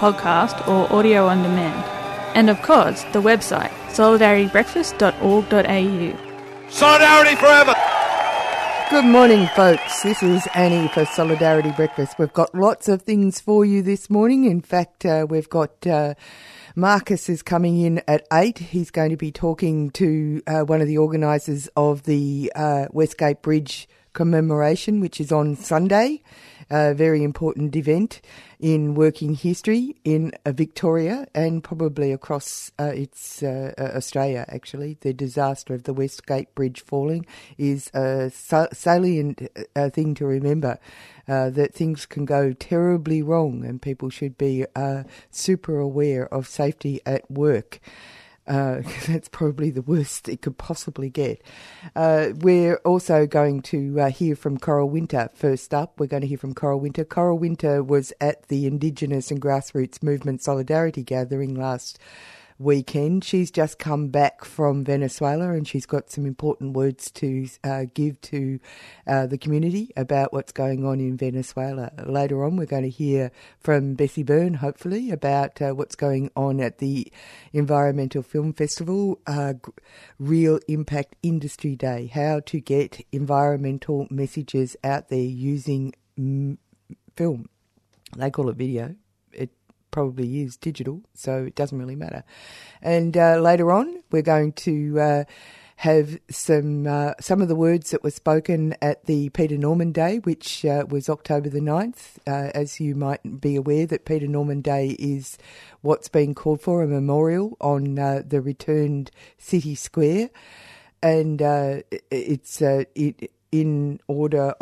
podcast or audio on demand. And of course, the website, solidaritybreakfast.org.au. Solidarity forever! Good morning, folks. This is Annie for Solidarity Breakfast. We've got lots of things for you this morning. In fact, we've got Marcus is coming in at 8. He's going to be talking to one of the organisers of the Westgate Bridge commemoration, which is on Sunday. A very important event in working history in Victoria and probably across Australia, actually. The disaster of the Westgate Bridge falling is a salient thing to remember, that things can go terribly wrong and people should be super aware of safety at work. That's probably the worst it could possibly get. We're also going to hear from Coral Winter. First up, we're going to hear from Coral Winter. Coral Winter was at the Indigenous and Grassroots Movement Solidarity Gathering last weekend. She's just come back from Venezuela and she's got some important words to give to the community about what's going on in Venezuela. Later on, we're going to hear from Bessie Byrne, hopefully, about what's going on at the Environmental Film Festival, Real Impact Industry Day, how to get environmental messages out there using film. They call it video. It probably is digital, so it doesn't really matter. And later on, we're going to have some of the words that were spoken at the Peter Norman Day, which was October the 9th. As you might be aware, that Peter Norman Day is what's been called for, a memorial on the returned city square. And it's in order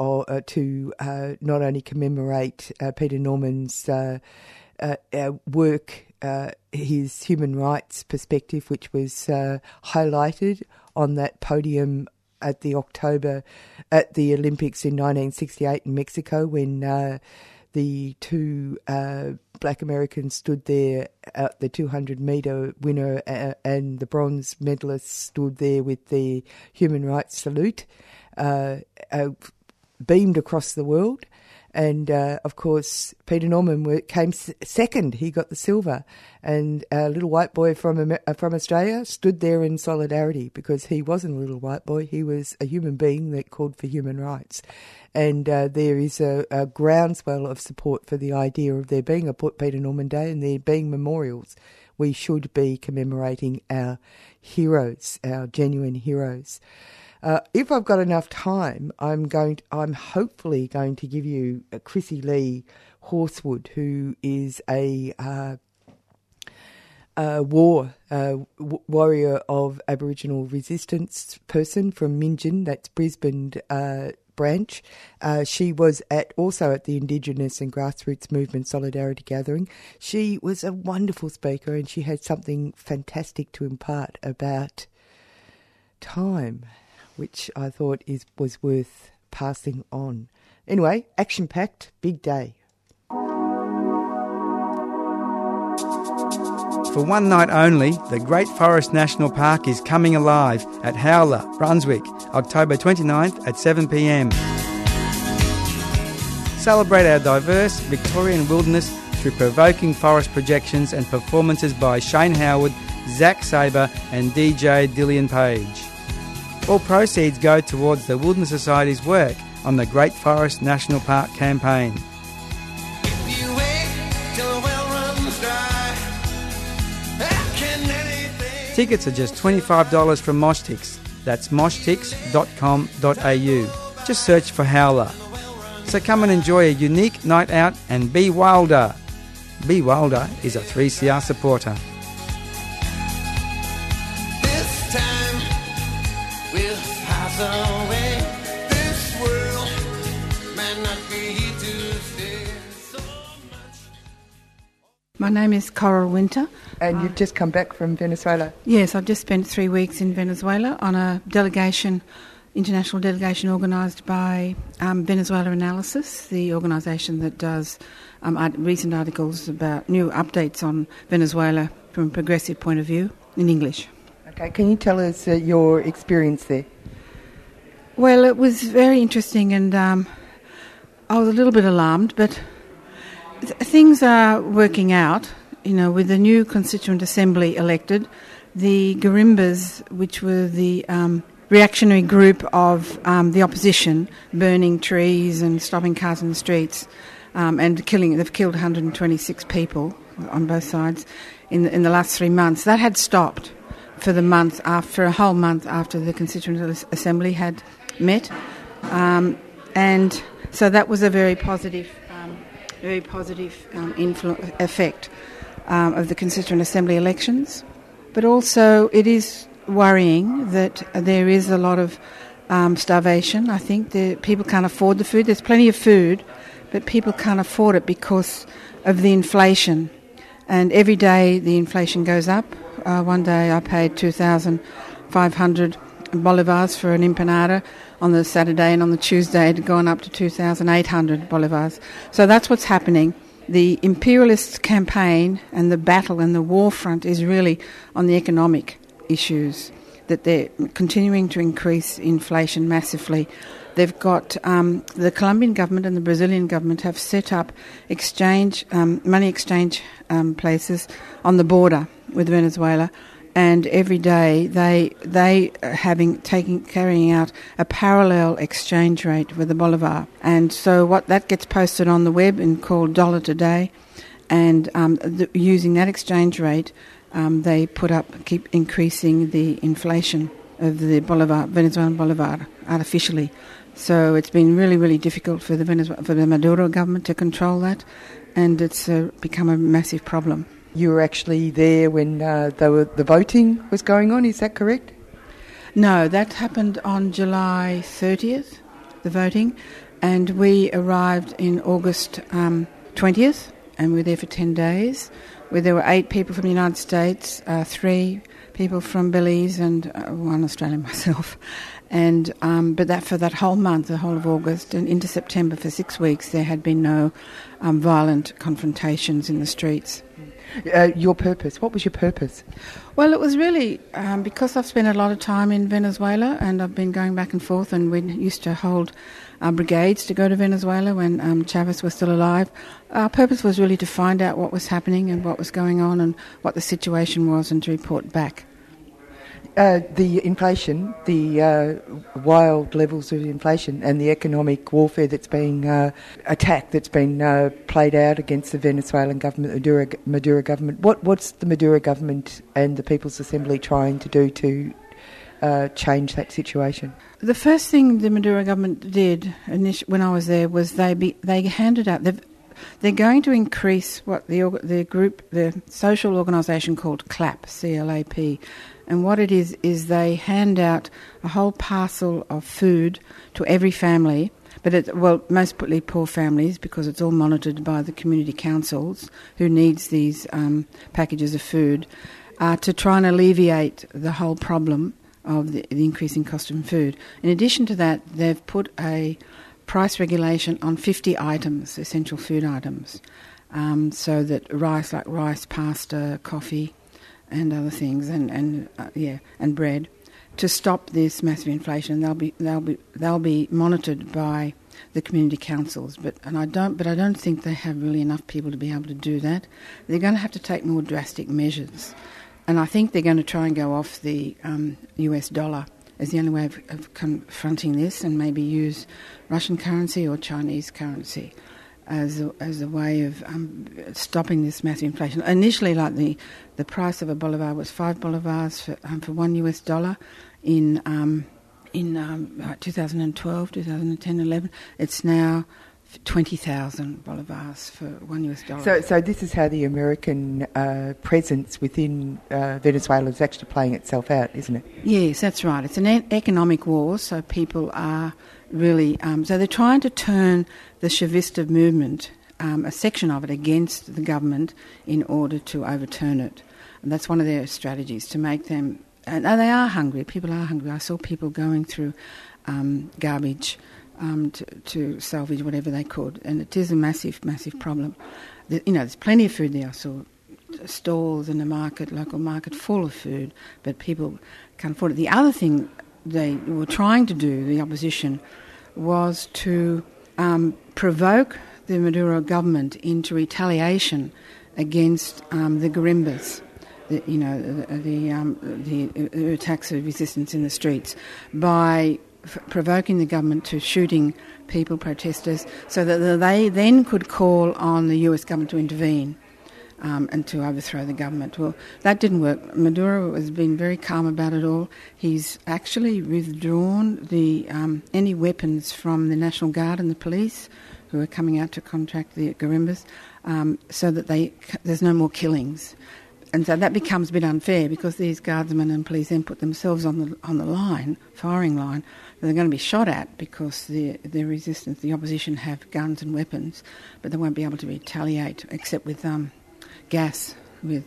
to not only commemorate Peter Norman's work, his human rights perspective, which was highlighted on that podium at the Olympics in 1968 in Mexico, when the two black Americans stood there at the 200-metre winner, and the bronze medalist stood there with the human rights salute, beamed across the world. And, of course, Peter Norman came second. He got the silver. And a little white boy from Australia stood there in solidarity, because he wasn't a little white boy. He was a human being that called for human rights. And there is a groundswell of support for the idea of there being a Peter Norman Day and there being memorials. We should be commemorating our heroes, our genuine heroes. If I've got enough time, I'm hopefully going to give you Christy Lee Horswood, who is a warrior of Aboriginal resistance person from Meanjin, that's Brisbane branch. She was also at the Indigenous and Grassroots Movement Solidarity Gathering. She was a wonderful speaker, and she had something fantastic to impart about time, which I thought was worth passing on. Anyway, action-packed, big day. For one night only, the Great Forest National Park is coming alive at Howler, Brunswick, October 29th at 7 p.m. Celebrate our diverse Victorian wilderness through provoking forest projections and performances by Shane Howard, Zach Sabre and DJ Dillian Page. All proceeds go towards the Wilderness Society's work on the Great Forest National Park campaign. If you wait till the well runs dry, Tickets are just $25 from Moshtix. That's moshtix.com.au. Just search for Howler. So come and enjoy a unique night out and be wilder. Be wilder is a 3CR supporter. This time we'll pass away. This world may not be Tuesday so much. My name is Coral Winter. And you've just come back from Venezuela? Yes, I've just spent 3 weeks in Venezuela on a delegation, international delegation organised by Venezuela Analysis, the organisation that does recent articles about new updates on Venezuela from a progressive point of view in English. Okay, can you tell us your experience there? Well, it was very interesting and I was a little bit alarmed, but things are working out. You know, with the new Constituent Assembly elected, the Gorimbas, which were the reactionary group of the opposition, burning trees and stopping cars in the streets and killing, they've killed 126 people on both sides in the last 3 months. That had stopped for the month after, a whole month after the Constituent Assembly had met. And so that was a very positive effect. Of the Constituent Assembly elections. But also it is worrying that there is a lot of starvation. I think people can't afford the food. There's plenty of food, but people can't afford it because of the inflation. And every day the inflation goes up. One day I paid 2,500 bolivars for an empanada on the Saturday, and on the Tuesday it had gone up to 2,800 bolivars. So that's what's happening. The imperialist campaign and the battle and the war front is really on the economic issues, that they're continuing to increase inflation massively. They've got the Colombian government and the Brazilian government have set up money exchange places on the border with Venezuela, and every day they are carrying out a parallel exchange rate with the Bolivar. And so what that gets posted on the web and called Dollar Today, and using that exchange rate, they keep increasing the inflation of the Bolivar, Venezuelan Bolivar, artificially. So it's been really, really difficult for the Maduro government to control that, and it's become a massive problem. You were actually there when the voting was going on, is that correct? No, that happened on July 30th, the voting, and we arrived in August 20th, and we were there for 10 days, where there were 8 people from the United States, 3 people from Belize, and 1 Australian, myself. And but that for that whole month, the whole of August and into September, for 6 weeks, there had been no violent confrontations in the streets. Your purpose, what was your purpose? Well, it was really, because I've spent a lot of time in Venezuela and I've been going back and forth, and we used to hold brigades to go to Venezuela when Chavez was still alive. Our purpose was really to find out what was happening and what was going on and what the situation was, and to report back. The inflation, the wild levels of inflation and the economic warfare that's being played out against the Venezuelan government, Maduro government. What's the Maduro government and the People's Assembly trying to do to change that situation? The first thing the Maduro government did when I was there was they handed out... They're going to increase what the social organisation called CLAP, C-L-A-P, and what it is they hand out a whole parcel of food to every family, but mostly poor families, because it's all monitored by the community councils who needs these packages of food, to try and alleviate the whole problem of the increasing cost of food. In addition to that, they've put a price regulation on 50 items, essential food items, so that rice, pasta, coffee and other things and bread, to stop this massive inflation. They'll be monitored by the community councils, but I don't think they have really enough people to be able to do that. They're going to have to take more drastic measures, and I think they're going to try and go off the US dollar as the only way of confronting this, and maybe use Russian currency or Chinese currency. as a way of stopping this massive inflation. Initially, like the price of a bolivar was 5 bolivars for $1 in 2012, 2010, 11. It's now 20,000 bolivars for $1. So this is how the American presence within Venezuela is actually playing itself out, isn't it? Yes, that's right. It's an economic war, so people are really... so they're trying to turn the Chavista movement, a section of it, against the government in order to overturn it. And that's one of their strategies, to make them... And they are hungry. People are hungry. I saw people going through garbage... to salvage whatever they could. And it is a massive, massive problem. There's plenty of food there. I saw stalls in the market, local market, full of food, but people can't afford it. The other thing they were trying to do, the opposition, was to provoke the Maduro government into retaliation against the Gorimbas, the attacks of resistance in the streets, by... provoking the government to shooting people, protesters, so that they then could call on the US government to intervene and to overthrow the government. Well, that didn't work. Maduro has been very calm about it all. He's actually withdrawn any weapons from the National Guard and the police, who are coming out to contract the Gorimbas, so that there's no more killings. And so that becomes a bit unfair, because these guardsmen and police then put themselves on the line, firing line, that they're going to be shot at, because the resistance, the opposition, have guns and weapons, but they won't be able to retaliate except with gas, with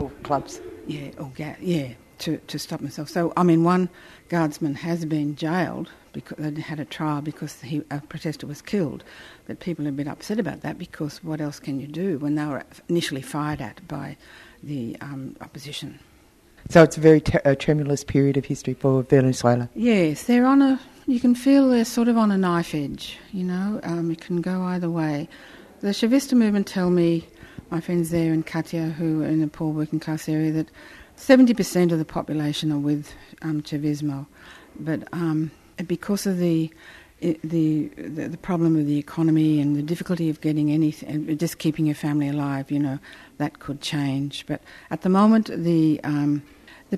or clubs. Yeah, or gas. Yeah, to stop themselves. So one guardsman has been jailed because they had a trial because a protester was killed, but people are a bit upset about that, because what else can you do when they were initially fired at by the opposition. So it's a very tremulous period of history for Venezuela. Yes, they're you can feel they're sort of on a knife edge, it can go either way. The Chavista movement tell me, my friends there in Katia, who are in the poor working class area, that 70% of the population are with Chavismo, but because of the problem of the economy and the difficulty of getting anything, just keeping your family alive, that could change. But at the moment, the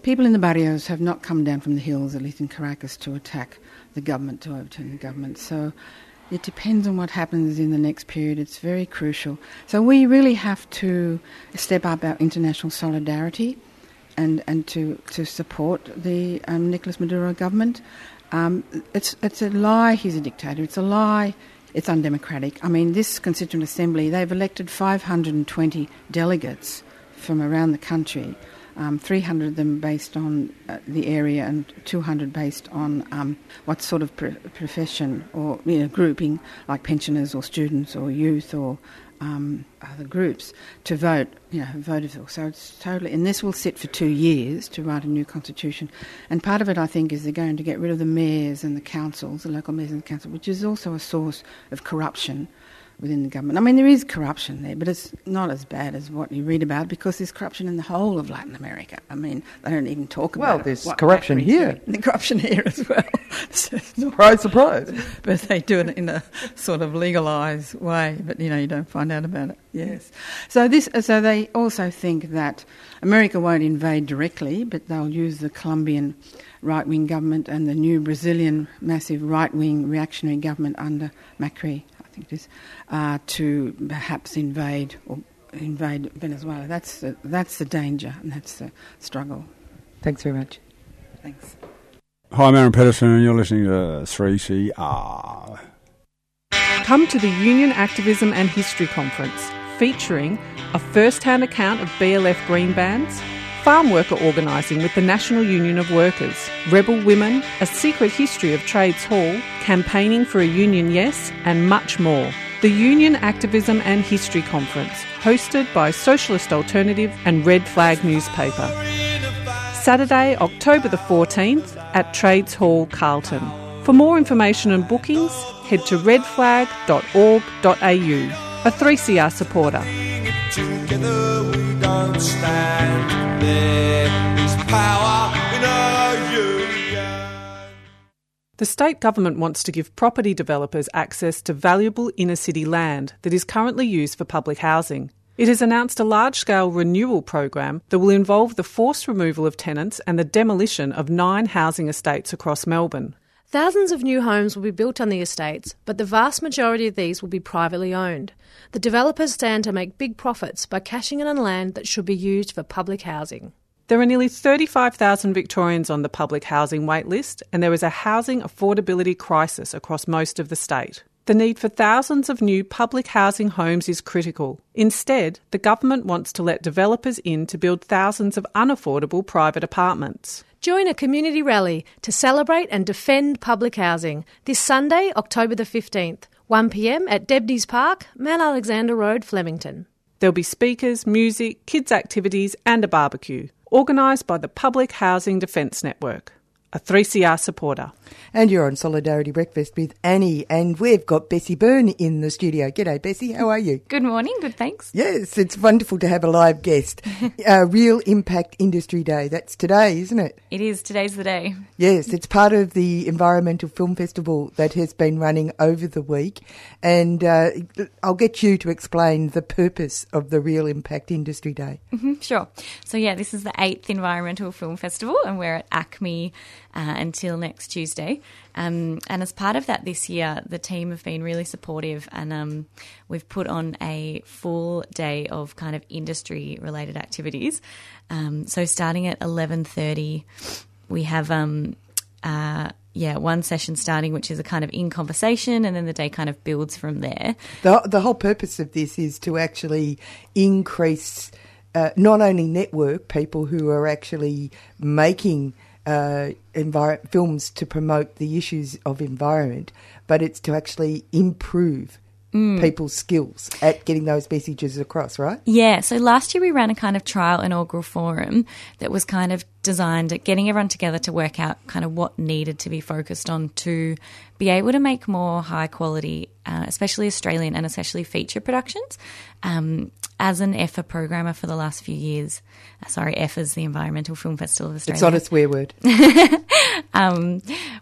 people in the barrios have not come down from the hills, at least in Caracas, to attack the government, to overturn the government. So it depends on what happens in the next period. It's very crucial. So we really have to step up our international solidarity and to support the Nicolas Maduro government. It's a lie he's a dictator. It's a lie it's undemocratic. This Constituent Assembly, they've elected 520 delegates from around the country, 300 of them based on the area and 200 based on what sort of profession or grouping, like pensioners or students or youth or other groups, to vote, vote as well. So it's totally... And this will sit for 2 years to write a new constitution. And part of it, I think, is they're going to get rid of the mayors and the councils, the local mayors and the council, which is also a source of corruption within the government. There is corruption there, but it's not as bad as what you read about, because there's corruption in the whole of Latin America. They don't even talk about it. Well, there's corruption here. The corruption here as well. Surprise, surprise. But they do it in a sort of legalised way, but, you don't find out about it. Yes. So they also think that America won't invade directly, but they'll use the Colombian right-wing government and the new Brazilian massive right-wing reactionary government under Macri, I think it is, to perhaps invade Venezuela. That's the danger, and that's the struggle. Thanks very much. Thanks. Hi, I'm Aaron Patterson, and you're listening to 3CR. Come to the Union Activism and History Conference, featuring a first-hand account of BLF green bands, farm worker organising with the National Union of Workers, rebel women, a secret history of Trades Hall, campaigning for a union yes, and much more. The Union Activism and History Conference, hosted by Socialist Alternative and Red Flag Newspaper. Saturday, October the 14th at Trades Hall, Carlton. For more information and bookings, head to redflag.org.au. A 3CR supporter. Together we don't stand. There is power in our union. The state government wants to give property developers access to valuable inner-city land that is currently used for public housing. It has announced a large-scale renewal program that will involve the forced removal of tenants and the demolition of 9 housing estates across Melbourne. Thousands of new homes will be built on the estates, but the vast majority of these will be privately owned. The developers stand to make big profits by cashing in on land that should be used for public housing. There are nearly 35,000 Victorians on the public housing wait list, and there is a housing affordability crisis across most of the state. The need for thousands of new public housing homes is critical. Instead, the government wants to let developers in to build thousands of unaffordable private apartments. Join a community rally to celebrate and defend public housing this Sunday, October the 15th, 1 p.m. at Debney's Park, Mount Alexander Road, Flemington. There'll be speakers, music, kids' activities and a barbecue, organised by the Public Housing Defence Network, a 3CR supporter. And you're on Solidarity Breakfast with Annie, and we've got Bessie Byrne in the studio. G'day, Bessie. How are you? Good morning. Good, thanks. Yes, it's wonderful to have a live guest. Real Impact Industry Day. That's today, isn't it? It is. Today's the day. Yes, it's part of the Environmental Film Festival that has been running over the week, and I'll get you to explain the purpose of the Real Impact Industry Day. Mm-hmm, sure. So, yeah, this is the 8th Environmental Film Festival, and we're at ACME until next Tuesday. And as part of that this year, the team have been really supportive, and we've put on a full day of kind of industry-related activities. So starting at 11:30, we have one session starting, which is a kind of in conversation, and then the day kind of builds from there. The whole purpose of this is to actually increase, not only network people who are actually making films to promote the issues of environment, but it's to actually improve people's skills at getting those messages across, right? Yeah. So last year we ran a kind of trial inaugural forum that was kind of designed at getting everyone together to work out kind of what needed to be focused on to be able to make more high quality, especially Australian and especially feature productions. As an EFFA programmer for the last few years, EFFA is the Environmental Film Festival of Australia. It's not a swear word.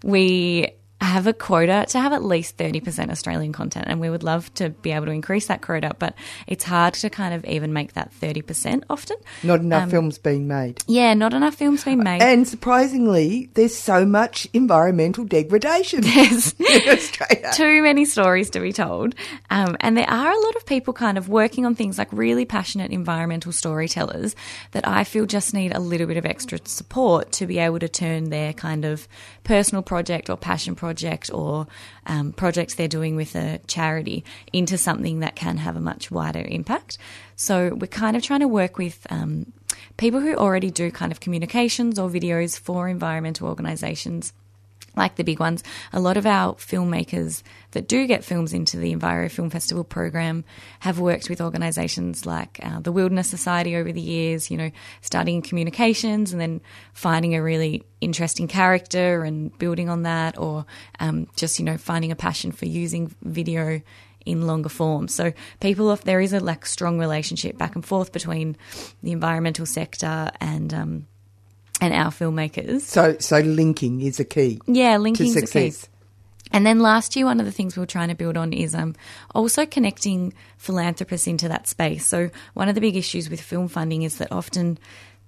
We have a quota to have at least 30% Australian content, and we would love to be able to increase that quota, but it's hard to kind of even make that 30% often. Not enough films being made. Yeah, not enough films being made. And surprisingly, there's so much environmental degradation in Australia. Too many stories to be told. And there are a lot of people kind of working on things, like really passionate environmental storytellers that I feel just need a little bit of extra support to be able to turn their kind of personal project or passion project or projects they're doing with a charity into something that can have a much wider impact. So we're kind of trying to work with people who already do kind of communications or videos for environmental organisations, like the big ones. A lot of our filmmakers that do get films into the Enviro Film Festival program have worked with organisations like the Wilderness Society over the years, you know, starting in communications and then finding a really interesting character and building on that, or just, you know, finding a passion for using video in longer form. So people, if there is a like strong relationship back and forth between the environmental sector and our filmmakers. So linking is a key. Yeah, linking is success. A key. And then last year, one of the things we were trying to build on is also connecting philanthropists into that space. So one of the big issues with film funding is that often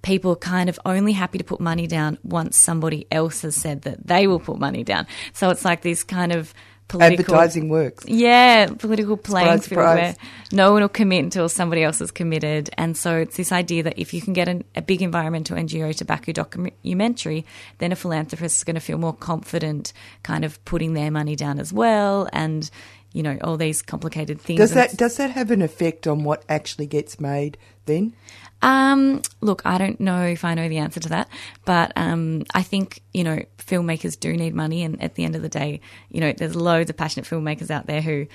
people are kind of only happy to put money down once somebody else has said that they will put money down. So it's like this kind of political advertising works. Yeah, political playing field where no one will commit until somebody else is committed. And so it's this idea that if you can get a big environmental NGO to back your documentary, then a philanthropist is going to feel more confident kind of putting their money down as well, and, you know, all these complicated things. Does that have an effect on what actually gets made then? Look, I don't know if I know the answer to that, but I think, you know, filmmakers do need money, and at the end of the day, you know, there's loads of passionate filmmakers out there who,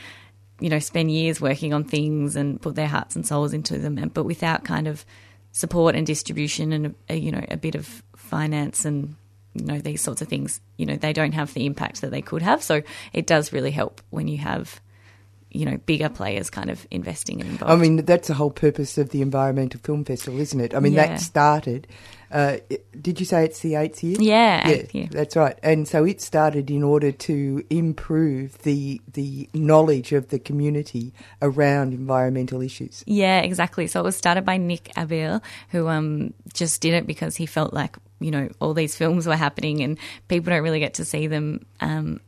you know, spend years working on things and put their hearts and souls into them, but without kind of support and distribution and, you know, a bit of finance and, you know, these sorts of things, you know, they don't have the impact that they could have. So it does really help when you have you know, bigger players kind of investing and involved. I mean, that's the whole purpose of the Environmental Film Festival, isn't it? I mean, that started, did you say it's the 8th year? Yeah, 8th year. That's right. And so it started in order to improve the knowledge of the community around environmental issues. Yeah, exactly. So it was started by Nick Abel, who just did it because he felt like, you know, all these films were happening and people don't really get to see them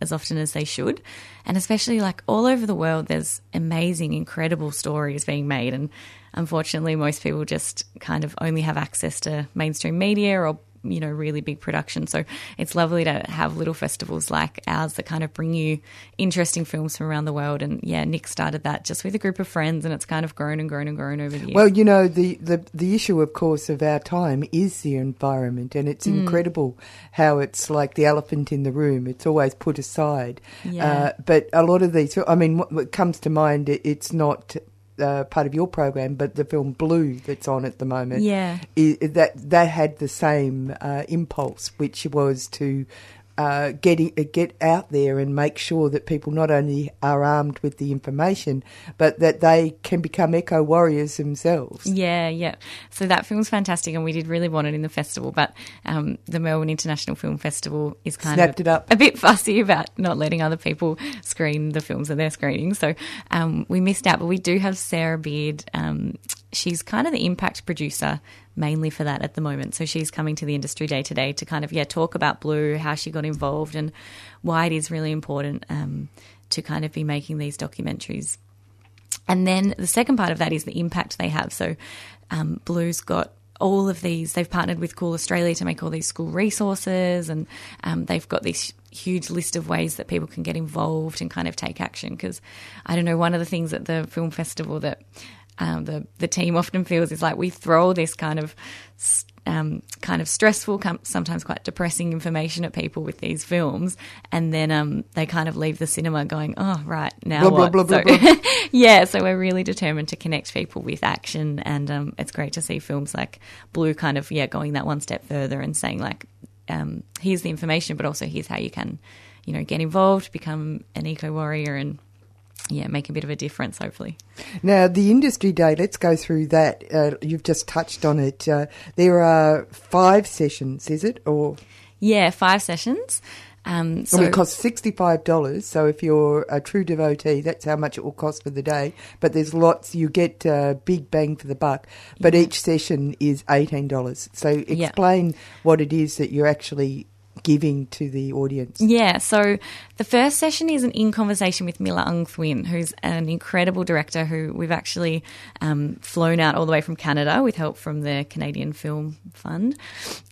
as often as they should. And especially like all over the world, there's amazing, incredible stories being made. And unfortunately, most people just kind of only have access to mainstream media or, you know, really big production. So it's lovely to have little festivals like ours that kind of bring you interesting films from around the world. And, yeah, Nick started that just with a group of friends and it's kind of grown and grown and grown over the years. Well, you know, the issue, of course, of our time is the environment, and it's incredible how it's like the elephant in the room. It's always put aside. Yeah. But a lot of these – I mean, what comes to mind, it's not – part of your program, but the film Blue that's on at the moment, that had the same impulse, which was to get out there and make sure that people not only are armed with the information, but that they can become eco warriors themselves. Yeah. So that film's fantastic, and we did really want it in the festival, but the Melbourne International Film Festival is kind of a bit fussy about not letting other people screen the films that they're screening. So we missed out, but we do have Sarah Beard. She's kind of the impact producer mainly for that at the moment. So she's coming to the industry day to day to kind of, talk about Blue, how she got involved and why it is really important to kind of be making these documentaries. And then the second part of that is the impact they have. So Blue's got all of these. They've partnered with Cool Australia to make all these school resources, and they've got this huge list of ways that people can get involved and kind of take action, because, I don't know, one of the things at the film festival that the team often feels is like we throw all this kind of stressful, sometimes quite depressing information at people with these films, and then they kind of leave the cinema going, oh, right, now blah, what? Blah, blah, so, blah. Yeah, so we're really determined to connect people with action, and it's great to see films like Blue kind of, going that one step further and saying like, here's the information, but also here's how you can, get involved, become an eco-warrior and... make a bit of a difference, hopefully. Now, the Industry Day, let's go through that. You've just touched on it. There are 5 sessions, is it? Or 5 sessions. So it costs $65, so if you're a true devotee, that's how much it will cost for the day. But there's lots, you get big bang for the buck, but each session is $18. So explain what it is that you're actually giving to the audience. Yeah, so the first session is an In Conversation with Mila Ng Thwin, who's an incredible director who we've actually flown out all the way from Canada with help from the Canadian Film Fund.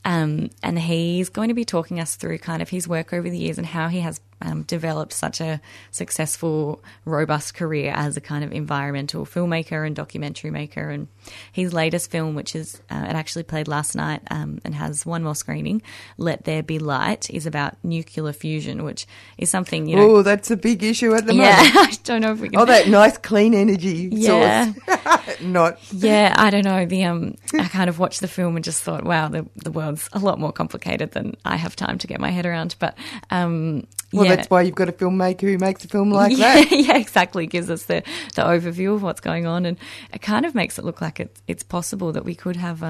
And he's going to be talking us through kind of his work over the years and how he has developed such a successful, robust career as a kind of environmental filmmaker and documentary maker. And his latest film, which is it actually played last night and has one more screening, Let There Be Light, is about nuclear fusion, which is something, Oh, that's a big issue at the moment. Yeah, I don't know if we can... Oh, that nice clean energy source. Not... Yeah, I don't know. I kind of watched the film and just thought, wow, the world's a lot more complicated than I have time to get my head around. But, that's why you've got a filmmaker who makes a film like that. Yeah, exactly. It gives us the overview of what's going on, and it kind of makes it look like it's possible that we could have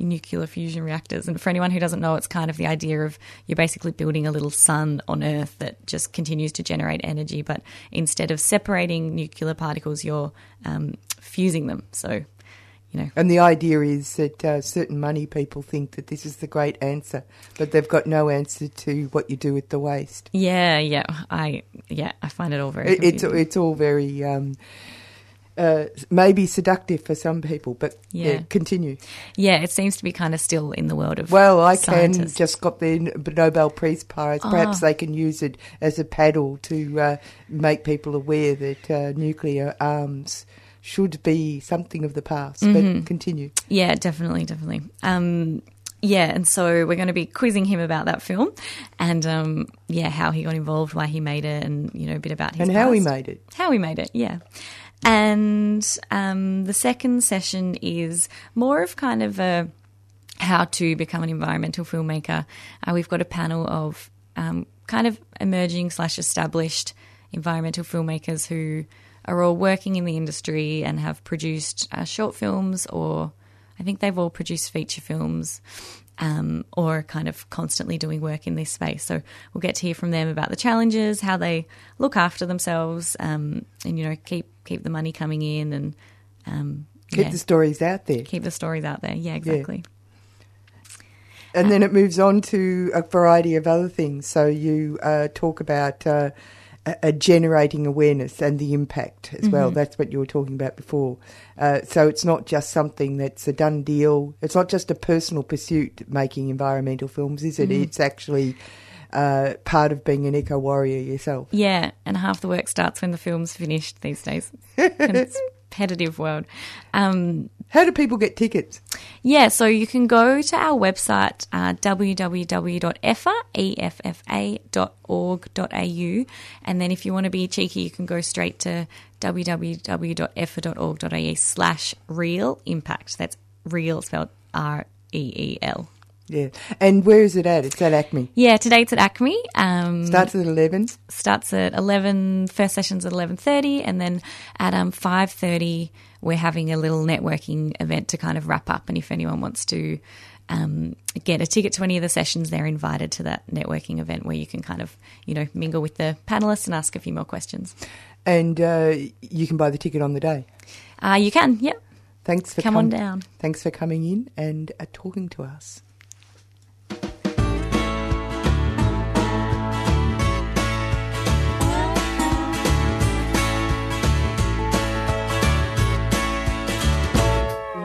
nuclear fusion reactors. And for anyone who doesn't know, it's kind of the idea of you're basically building a little sun on Earth that just continues to generate energy, but instead of separating nuclear particles, you're fusing them. So... And the idea is that certain money people think that this is the great answer, but they've got no answer to what you do with the waste. I find it all very confusing. It's all very maybe seductive for some people, but continue. Yeah, it seems to be kind of still in the world of scientists. Just got their Nobel Peace Prize. Perhaps they can use it as a paddle to make people aware that nuclear arms should be something of the past, but continue. Yeah, definitely. And so we're going to be quizzing him about that film and, how he got involved, why he made it, and, a bit about his past. And how he made it. And the second session is more of kind of a how to become an environmental filmmaker. We've got a panel of kind of emerging/established environmental filmmakers who are all working in the industry and have produced short films, or I think they've all produced feature films, or kind of constantly doing work in this space. So we'll get to hear from them about the challenges, how they look after themselves, and, you know, keep the money coming in and keep the stories out there. Keep the stories out there. Yeah, exactly. Yeah. And then it moves on to a variety of other things. So you talk about generating awareness and the impact as well. That's what you were talking about before. So it's not just something that's a done deal. It's not just a personal pursuit, making environmental films, is it? It's actually part of being an eco-warrior yourself. Yeah, and half the work starts when the film's finished these days. It's competitive world. How do people get tickets? Yeah, so you can go to our website, www.effa.org.au, and then if you want to be cheeky, you can go straight to www.effa.org.au/reelimpact. That's real spelled R-E-E-L. Yeah, and where is it at? It's at ACME. Yeah, today it's at ACME. Starts at 11. Starts at 11, first session's at 11:30, and then at 5:30 we're having a little networking event to kind of wrap up, and if anyone wants to get a ticket to any of the sessions, they're invited to that networking event where you can kind of, you know, mingle with the panellists and ask a few more questions. And you can buy the ticket on the day? You can, yep. Thanks for coming down. Thanks for coming in and talking to us.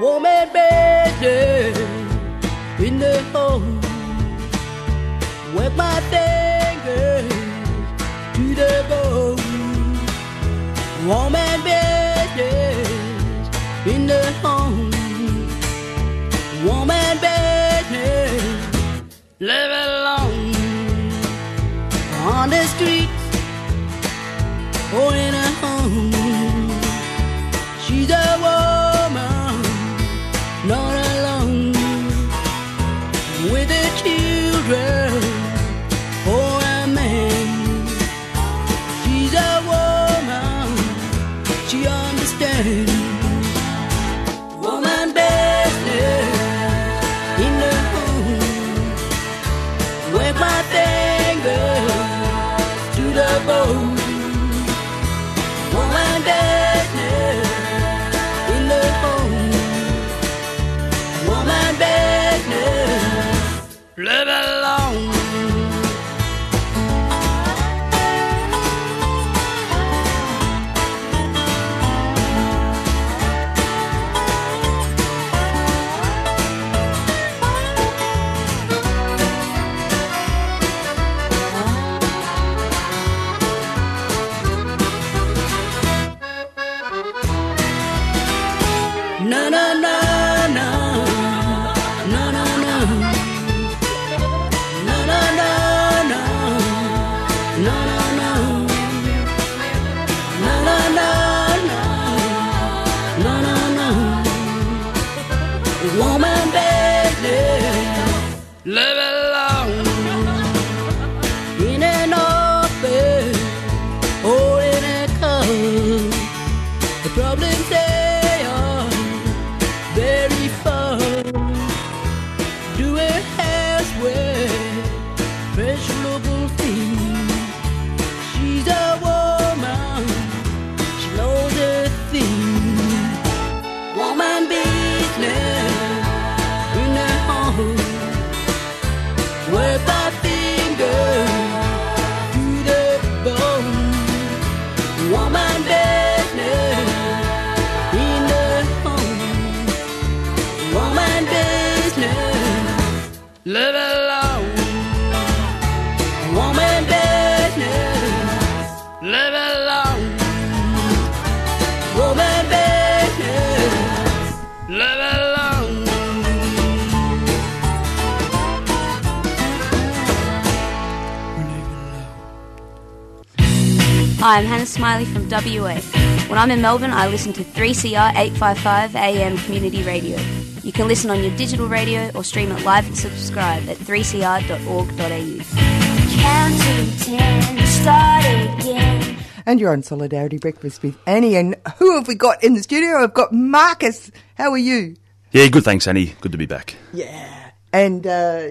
Woman better in the home with my fingers to the bone. Woman better in the home. Woman better live alone on the streets or in a home. She's a woman. Not alone with the children or a man. She's a woman, she understands. Woman business in the home. With my fingers to the bone. Woman business in the home. Woman business, live alone. No, no, no. I'm Hannah Smiley from WA. When I'm in Melbourne, I listen to 3CR 855 AM Community Radio. You can listen on your digital radio or stream it live and subscribe at 3cr.org.au. Count to 10, start again. And you're on Solidarity Breakfast with Annie. And who have we got in the studio? I've got Marcus. How are you? Yeah, good, thanks, Annie. Good to be back. Yeah. And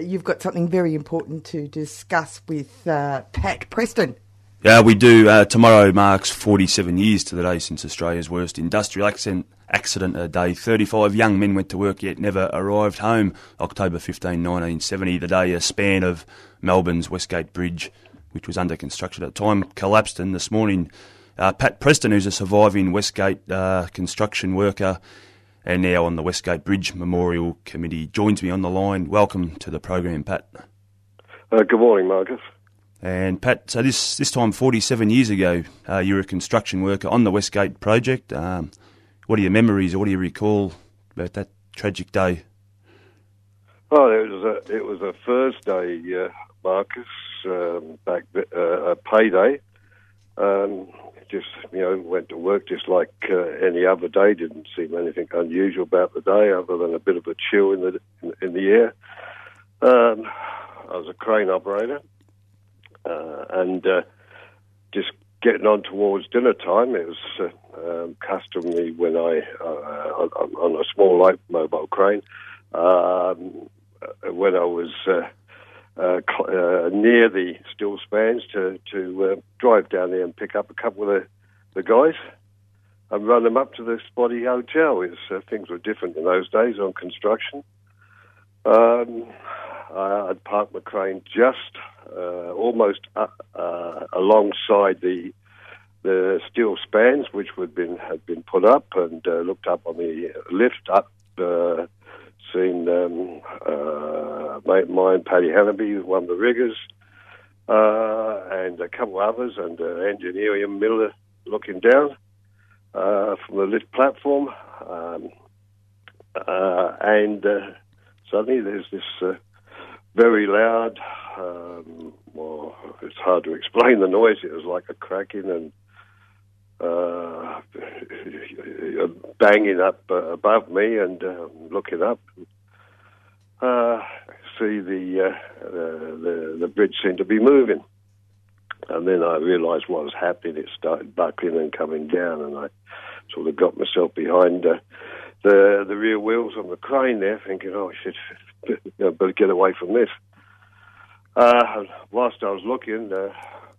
you've got something very important to discuss with Pat Preston. Yeah, we do. Tomorrow marks 47 years to the day since Australia's worst industrial accident a day. 35 young men went to work yet never arrived home. October 15, 1970, the day a span of Melbourne's Westgate Bridge, which was under construction at the time, collapsed. And this morning, Pat Preston, who's a surviving Westgate construction worker and now on the Westgate Bridge Memorial Committee, joins me on the line. Welcome to the program, Pat. Good morning, Marcus. And Pat, so this time 47 years ago, you were a construction worker on the Westgate project. What are your memories, or what do you recall about that tragic day? Oh, it was a Thursday, Marcus, a payday. Just went to work just like any other day. Didn't seem anything unusual about the day, other than a bit of a chill in the air. I was a crane operator. And just getting on towards dinner time, it was customary when on a small light mobile crane, when I was near the steel spans to drive down there and pick up a couple of the guys and run them up to the Spotty Hotel. Things were different in those days on construction. I'd parked my crane just almost alongside the steel spans, which had been put up, and looked up on the lift up, seen mate of mine, Paddy Hannaby, one of the riggers, and a couple of others, and an engineer in Miller looking down from the lift platform, and suddenly there's this very loud, well, it's hard to explain the noise. It was like a cracking and banging up above me, and looking up, see the bridge seemed to be moving. And then I realised what was happening. It started buckling and coming down, and I sort of got myself behind the rear wheels on the crane there, thinking, oh, shit, better get away from this. Whilst I was looking,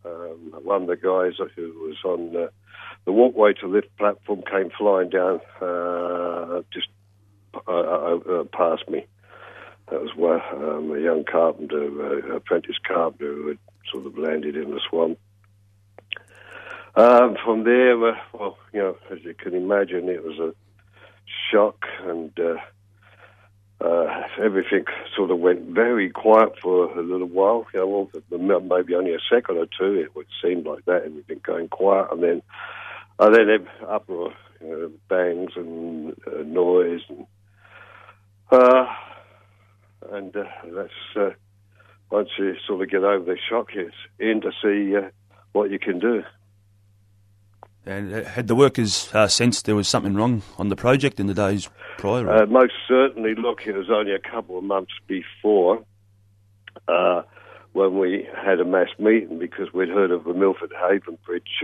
one of the guys who was on the walkway to lift platform came flying down just past me. That was one, a young carpenter, apprentice carpenter, who had sort of landed in the swamp. From there, well, as you can imagine, it was a shock, and everything sort of went very quiet for a little while. Maybe only a second or two. It would seem like that, everything going quiet, and then uproar, bangs and noise, and that's once you sort of get over the shock, it's in to see what you can do. And had the workers sensed there was something wrong on the project in the days prior? Most certainly. Look, it was only a couple of months before when we had a mass meeting, because we'd heard of the Milford Haven Bridge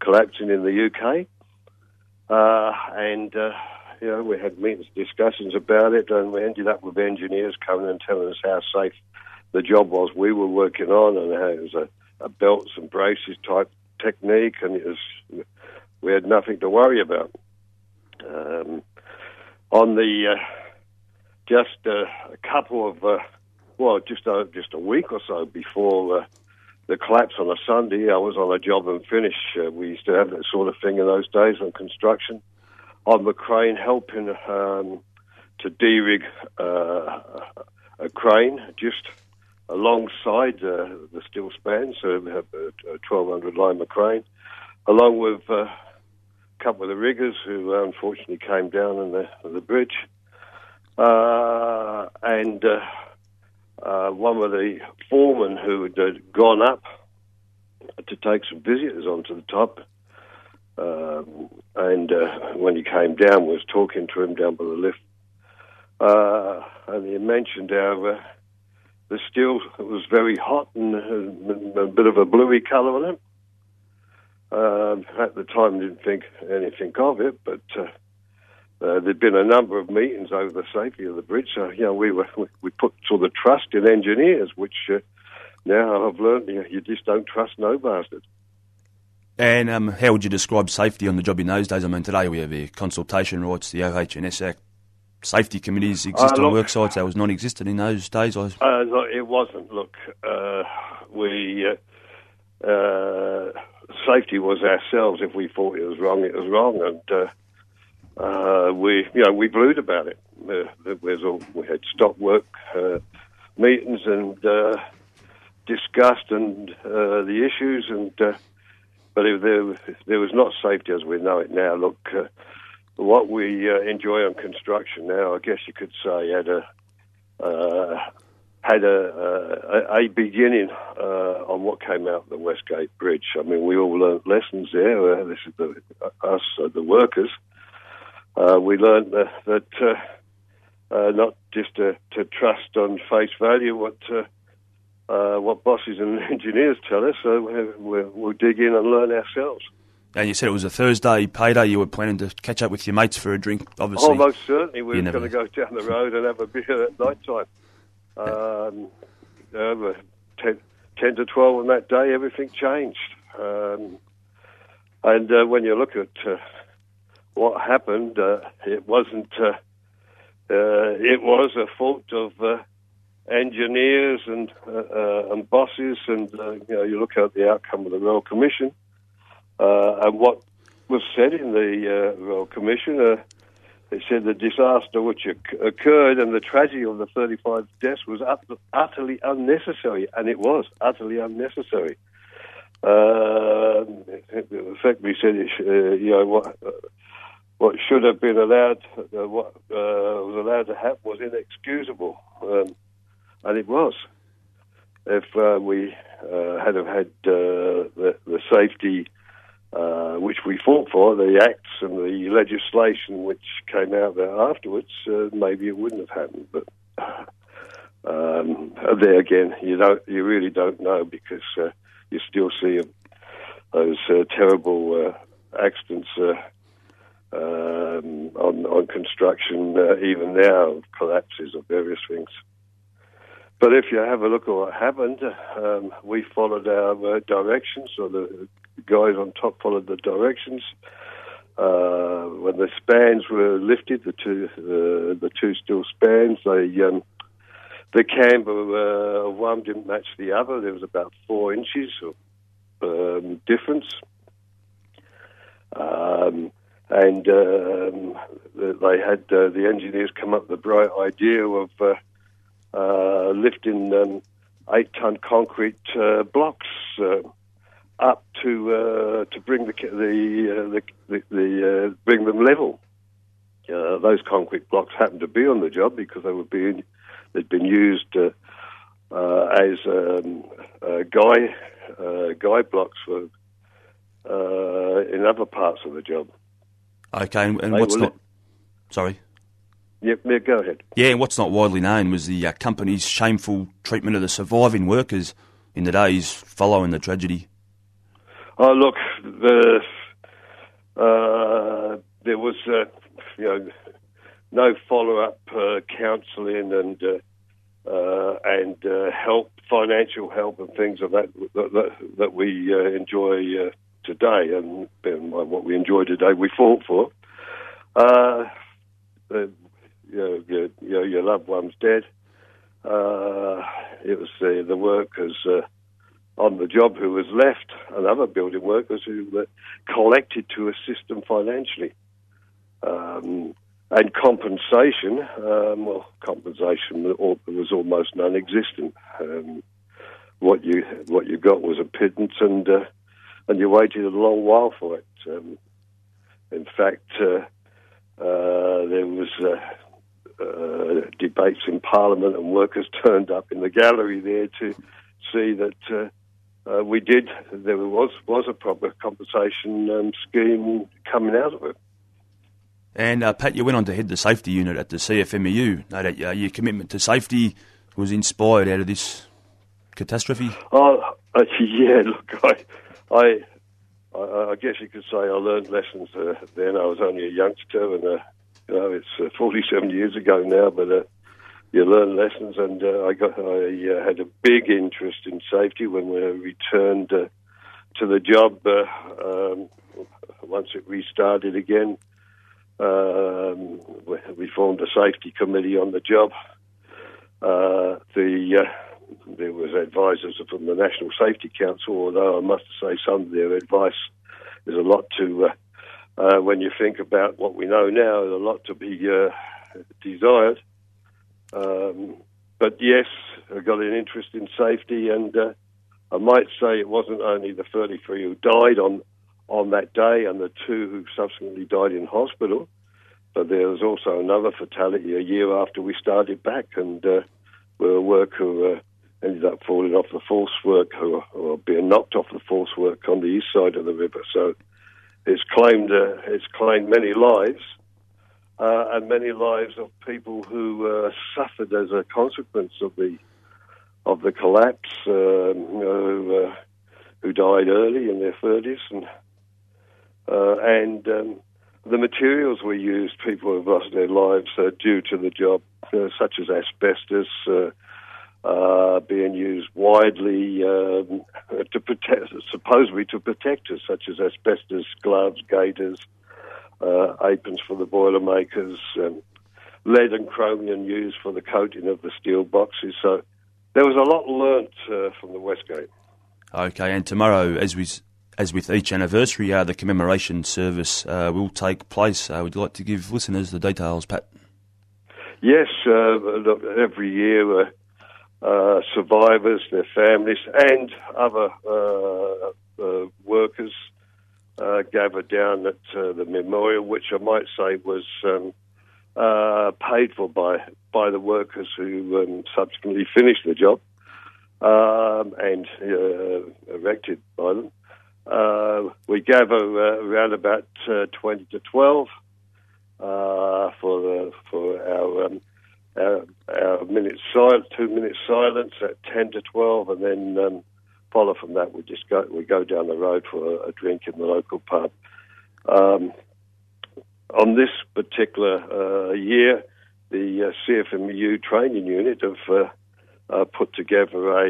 collapsing in the UK. And we had meetings, discussions about it, and we ended up with engineers coming and telling us how safe the job was we were working on, and how it was a belts and braces type technique, and we had nothing to worry about. On the a couple of just a week or so before the collapse on a Sunday, I was on a job and finish. We used to have that sort of thing in those days on construction, on the crane, helping to de-rig a crane just alongside the steel span, so we have a 1200 line crane, along with a couple of the riggers who unfortunately came down on the bridge, and one of the foremen who had gone up to take some visitors onto the top, and when he came down, was talking to him down by the lift, and he mentioned how the steel was very hot and a bit of a bluey colour on it. At the time, didn't think anything of it, but there'd been a number of meetings over the safety of the bridge. So, you know, we put sort of trust in engineers, which now I've learned you just don't trust no bastard. And how would you describe safety on the job in those days? I mean, today we have the consultation rights, the OH&S Act. Safety committees exist on work sites. That was non-existent in those days. It wasn't. Look, safety was ourselves. If we thought it was wrong, it was wrong, and we blewed about it. We had stop work meetings and discussed and the issues, and but if there was not safety as we know it now, look. What we enjoy on construction now, I guess you could say, had a beginning on what came out of the Westgate Bridge. I mean, we all learnt lessons there. This is the workers. We learnt that not just to trust on face value what bosses and engineers tell us. So we'll dig in and learn ourselves. And you said it was a Thursday payday. You were planning to catch up with your mates for a drink, obviously. Oh, most certainly. We were going to go down the road and have a beer at night time. 10 to 12 on that day, everything changed. And when you look at what happened, it was a fault of engineers and bosses. And you look at the outcome of the Royal Commission. And what was said in the Royal Commission, it said the disaster which occurred and the tragedy of the 35 deaths was utterly unnecessary, and it was utterly unnecessary. In fact, we said what should have been allowed, what was allowed to happen, was inexcusable, and it was. If we had have had the safety. Which we fought for, the acts and the legislation which came out there afterwards, maybe it wouldn't have happened. But there again, you really don't know because you still see those terrible accidents on construction, even now, of collapses of various things. But if you have a look at what happened, we followed our directions, or the guys on top followed the directions. When the spans were lifted, the two steel spans, the camber of one didn't match the other. There was about 4 inches of difference, and they had the engineers come up with the bright idea of lifting 8-ton concrete blocks up to bring bring them level. Those concrete blocks happened to be on the job because they'd been used as guy blocks for in other parts of the job. Okay, and what's not? Sorry. Yeah, go ahead. Yeah, what's not widely known was the company's shameful treatment of the surviving workers in the days following the tragedy. Oh, look, there was no follow-up counselling and help, financial help and things of that we enjoy today, and what we enjoy today we fought for. Your loved one's dead. It was the workers on the job who was left, and other building workers who were collected to assist them financially. And compensation, was almost non-existent. What you got was a pittance, and you waited a long while for it. In fact, there was debates in Parliament, and workers turned up in the gallery there to see that we did. There was a proper compensation scheme coming out of it. And Pat, you went on to head the safety unit at the CFMEU. No doubt your commitment to safety was inspired out of this catastrophe. Oh, yeah. Look, I. I I guess you could say I learned lessons then. I was only a youngster, and it's 47 years ago now. But you learn lessons, and I had a big interest in safety when we returned to the job once it restarted again. We formed a safety committee on the job. There was advisors from the National Safety Council, although I must say some of their advice is a lot to, when you think about what we know now, is a lot to be desired. But yes, I got an interest in safety, and I might say it wasn't only the 33 who died on that day and the two who subsequently died in hospital, but there was also another fatality a year after we started back, and were a worker who ended up falling off the falsework or being knocked off the falsework on the east side of the river. So it's claimed many lives, and many lives of people who suffered as a consequence of the collapse, who died early in their 30s, and the materials we used, people have lost their lives due to the job, such as asbestos, being used widely to protect, supposedly to protect us, such as asbestos, gloves, gaiters, aprons for the boilermakers, lead and chromium used for the coating of the steel boxes. So there was a lot learnt from the Westgate. Okay, and tomorrow, as with each anniversary, the commemoration service will take place. I would like to give listeners the details, Pat. Yes, look, every year survivors, their families and other workers gather down at the memorial, which I might say was paid for by the workers who subsequently finished the job and erected by them. We gather around about 20 to 12 for our minute silence, 2 minute silence at 10 to 12, and then follow from that. We go down the road for a drink in the local pub. On this particular year, the CFMU training unit have put together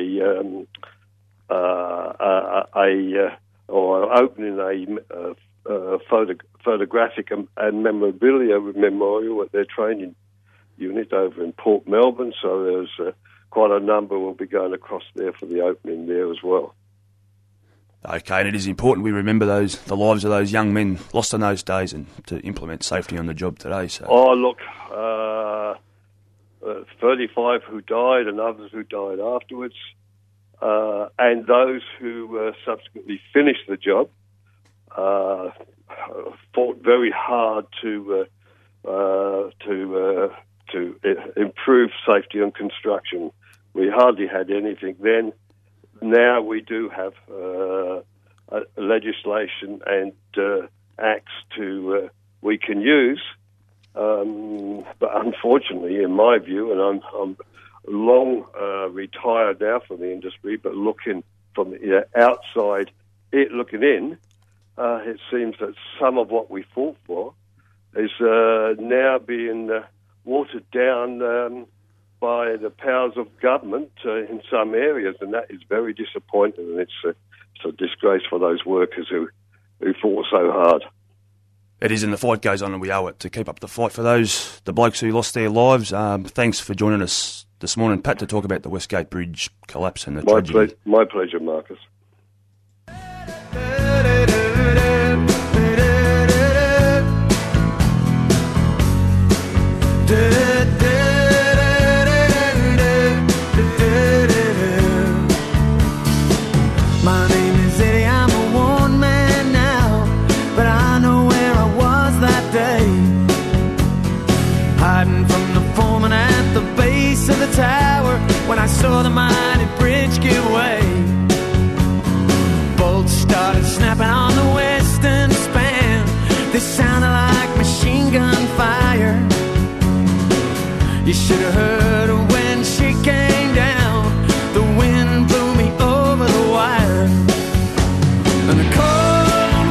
photographic and memorabilia memorial at their training unit over in Port Melbourne. So there's quite a number will be going across there for the opening there as well. Okay, and it is important we remember the lives of those young men lost in those days and to implement safety on the job today. So. Oh, look, 35 who died and others who died afterwards. And those who subsequently finished the job fought very hard to improve safety on construction. We hardly had anything then. Now we do have legislation and acts to we can use, but unfortunately, in my view, and I'm long retired now from the industry, but looking from the outside, looking in, it seems that some of what we fought for is now being watered down by the powers of government in some areas, and that is very disappointing, and it's a disgrace for those workers who fought so hard. It is, and the fight goes on, and we owe it to keep up the fight for the blokes who lost their lives. Thanks for joining us this morning, Pat, to talk about the Westgate Bridge collapse and the tragedy. My pleasure, Marcus. Saw the mighty bridge give way. Bolts started snapping on the western span. They sounded like machine gun fire. You should have heard her when she came down. The wind blew me over the wire. And the cold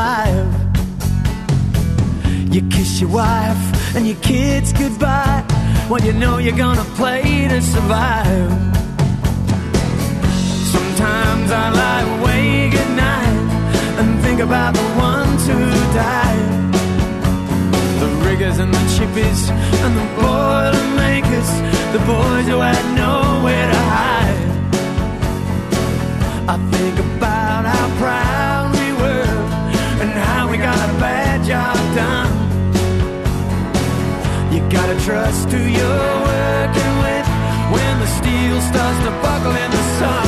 alive. You kiss your wife and your kids goodbye when you know you're gonna play to survive. Sometimes I lie awake at night and think about the ones who died. The riggers and the chippies and the boilermakers, the boys who had nowhere to hide. I think about how proud we were and how we got a bad job done. You gotta trust who you're working with when the steel starts to buckle in the sun.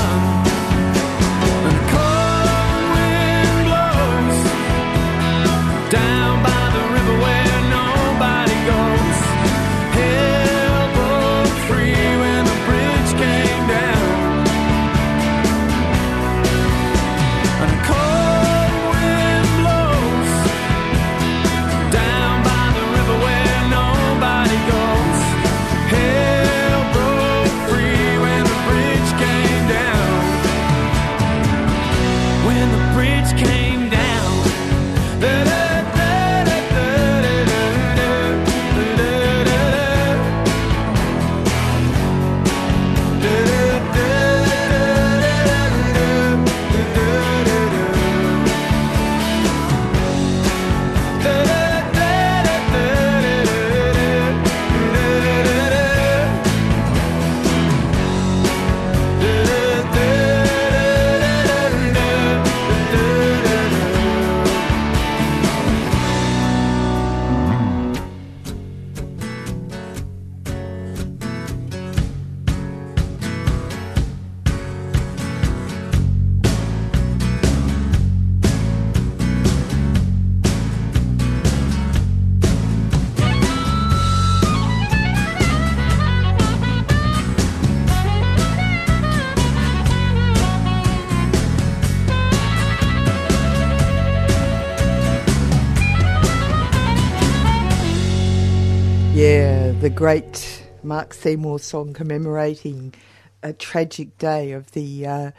The great Mark Seymour song commemorating a tragic day of the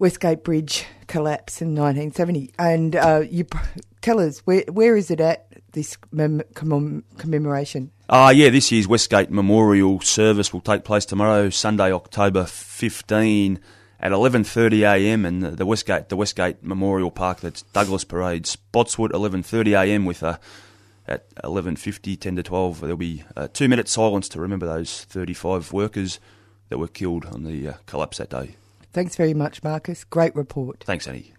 Westgate Bridge collapse in 1970. And you tell us, where is it at, this commemoration? This year's Westgate Memorial Service will take place tomorrow, Sunday, October 15 at 11:30am in the Westgate Memorial Park. That's Douglas Parade, Spotswood, 11:30am with a... At 11:50, 10 to 12, there'll be a 2-minute silence to remember those 35 workers that were killed on the collapse that day. Thanks very much, Marcus. Great report. Thanks, Annie.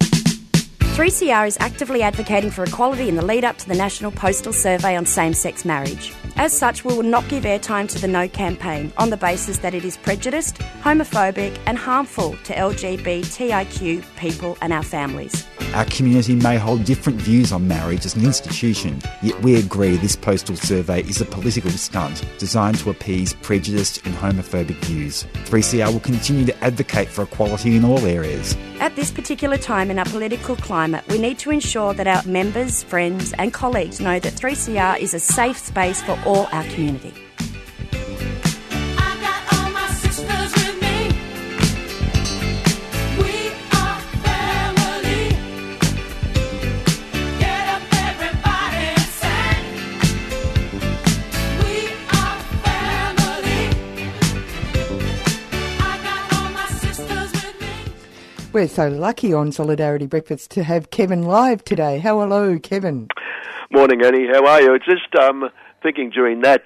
3CR is actively advocating for equality in the lead-up to the National Postal Survey on same-sex marriage. As such, we will not give airtime to the No campaign on the basis that it is prejudiced, homophobic and harmful to LGBTIQ people and our families. Our community may hold different views on marriage as an institution, yet we agree this postal survey is a political stunt designed to appease prejudiced and homophobic views. 3CR will continue to advocate for equality in all areas. At this particular time in our political climate, we need to ensure that our members, friends and colleagues know that 3CR is a safe space for all our community. We're so lucky on Solidarity Breakfast to have Kevin live today. Hello, Kevin. Morning, Annie. How are you? It's just thinking during that,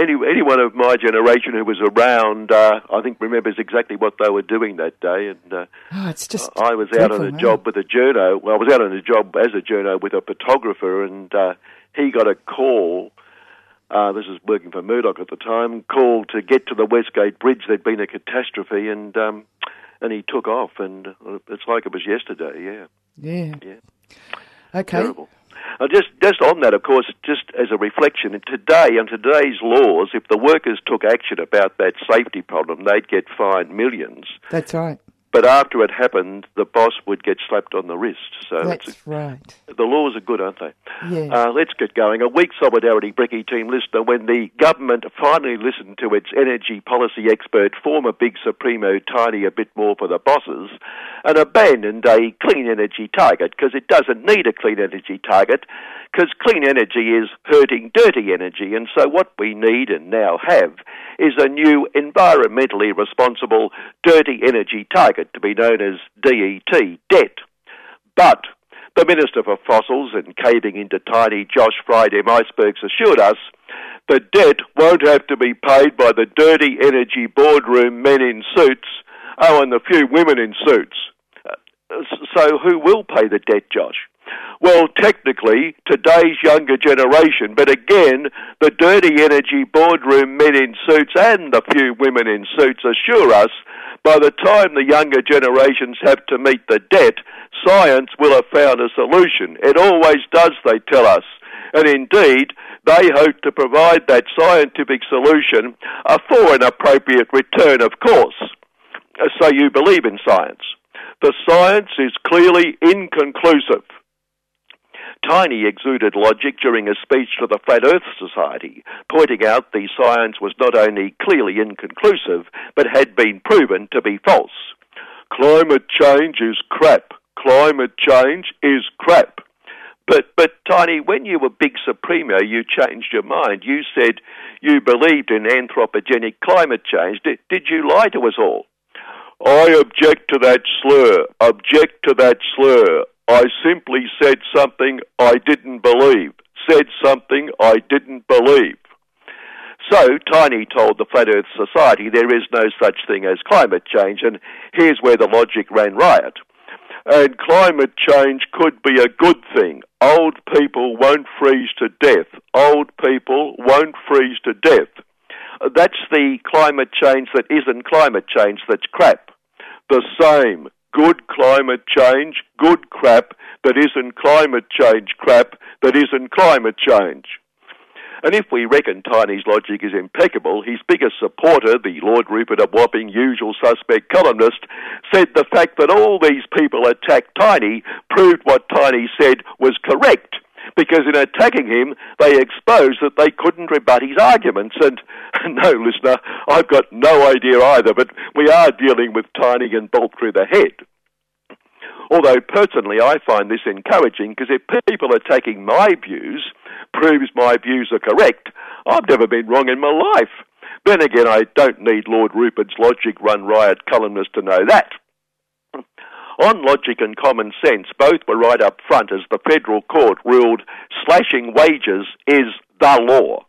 anyone of my generation who was around, I think, remembers exactly what they were doing that day. And it's just I was out on a job with a journo. Well, I was out on a job as a journo with a photographer, and he got a call. This is working for Murdoch at the time. Called to get to the Westgate Bridge. There'd been a catastrophe, and he took off, and it's like it was yesterday, yeah. Okay. Terrible. Just on that, of course, just as a reflection, today, on today's laws, if the workers took action about that safety problem, they'd get fined millions. That's right. But after it happened, the boss would get slapped on the wrist. So that's right. The laws are good, aren't they? Yes. Let's get going. A weak solidarity brekkie team listener when the government finally listened to its energy policy expert, former Big Supremo, tidy a bit more for the bosses, and abandoned a clean energy target, because it doesn't need a clean energy target, because clean energy is hurting dirty energy. And so what we need and now have is a new environmentally responsible dirty energy target, to be known as DET, debt. But the Minister for Fossils and caving into tiny Josh Friedem icebergs assured us the debt won't have to be paid by the dirty energy boardroom men in suits, and the few women in suits. So who will pay the debt, Josh? Well, technically, today's younger generation, but again, the dirty energy boardroom men in suits and the few women in suits assure us by the time the younger generations have to meet the debt, science will have found a solution. It always does, they tell us. And indeed, they hope to provide that scientific solution for an appropriate return, of course. So you believe in science. The science is clearly inconclusive. Tiny exuded logic during a speech to the Flat Earth Society, pointing out the science was not only clearly inconclusive, but had been proven to be false. Climate change is crap. Climate change is crap. But Tiny, when you were Big Supremo, you changed your mind. You said you believed in anthropogenic climate change. Did you lie to us all? I object to that slur. Object to that slur. I simply said something I didn't believe. Said something I didn't believe. So Tiny told the Flat Earth Society there is no such thing as climate change, and here's where the logic ran riot. And climate change could be a good thing. Old people won't freeze to death. Old people won't freeze to death. That's the climate change that isn't climate change, that's crap. The same. Good climate change, good crap, that isn't climate change crap, that isn't climate change. And if we reckon Tiny's logic is impeccable, his biggest supporter, the Lord Rupert of Wapping usual suspect columnist, said the fact that all these people attacked Tiny proved what Tiny said was correct, because in attacking him, they exposed that they couldn't rebut his arguments. And no, listener, I've got no idea either, but we are dealing with Tiny and bolt through the head. Although, personally, I find this encouraging, because if people attacking my views proves my views are correct, I've never been wrong in my life. Then again, I don't need Lord Rupert's logic run riot columnist to know that. On logic and common sense, both were right up front as the federal court ruled slashing wages is the law.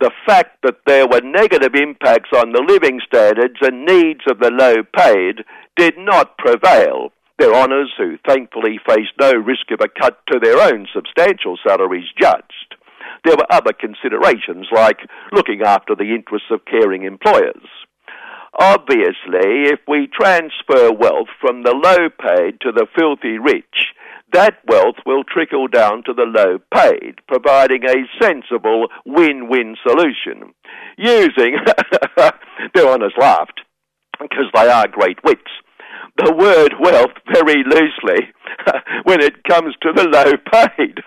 The fact that there were negative impacts on the living standards and needs of the low-paid did not prevail. Their honours, who thankfully faced no risk of a cut to their own substantial salaries, judged. There were other considerations, like looking after the interests of caring employers. Obviously, if we transfer wealth from the low-paid to the filthy rich, that wealth will trickle down to the low-paid, providing a sensible win-win solution. Using, their honours laughed, because they are great wits, the word wealth very loosely when it comes to the low-paid.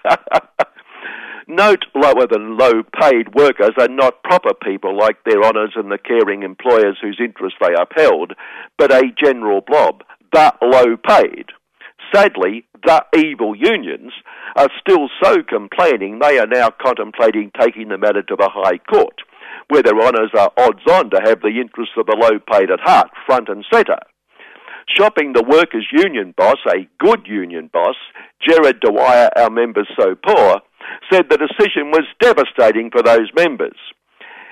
Note, lower than low-paid workers are not proper people like their honours and the caring employers whose interests they upheld, but a general blob, the low-paid. Sadly, the evil unions are still so complaining they are now contemplating taking the matter to the High Court, where their honours are odds-on to have the interests of the low-paid at heart, front and centre. Shopping the workers' union boss, a good union boss, Gerard Dwyer, our members so poor, said the decision was devastating for those members.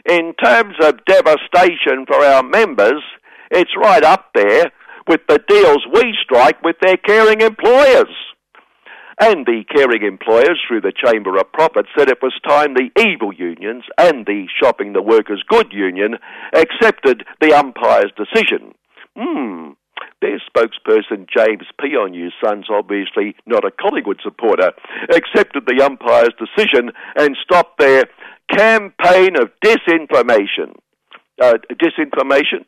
In terms of devastation for our members, it's right up there with the deals we strike with their caring employers. And the caring employers, through the Chamber of Profits, said it was time the evil unions and the shopping the workers' good union accepted the umpire's decision. Their spokesperson, James P. on you sons, obviously not a Collingwood supporter, accepted the umpire's decision and stopped their campaign of disinformation. disinformation.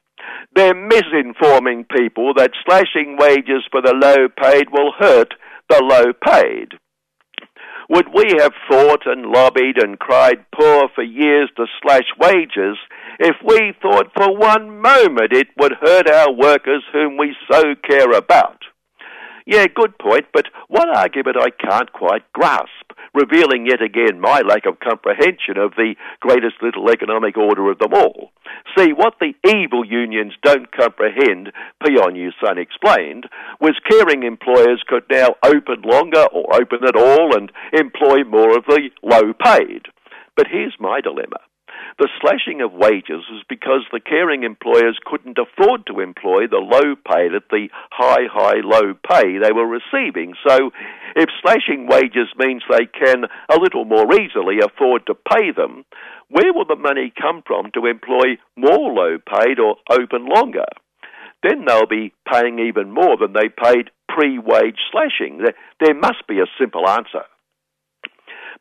They're misinforming people that slashing wages for the low-paid will hurt the low-paid. Would we have fought and lobbied and cried poor for years to slash wages if we thought for one moment it would hurt our workers whom we so care about? Yeah, good point, but one argument I can't quite grasp, revealing yet again my lack of comprehension of the greatest little economic order of them all. See, what the evil unions don't comprehend, Peon Yu Sun explained, was caring employers could now open longer or open at all and employ more of the low-paid. But here's my dilemma. The slashing of wages was because the caring employers couldn't afford to employ the low-paid at the high-low pay they were receiving. So if slashing wages means they can a little more easily afford to pay them, where will the money come from to employ more low-paid or open longer? Then they'll be paying even more than they paid pre-wage slashing. There must be a simple answer.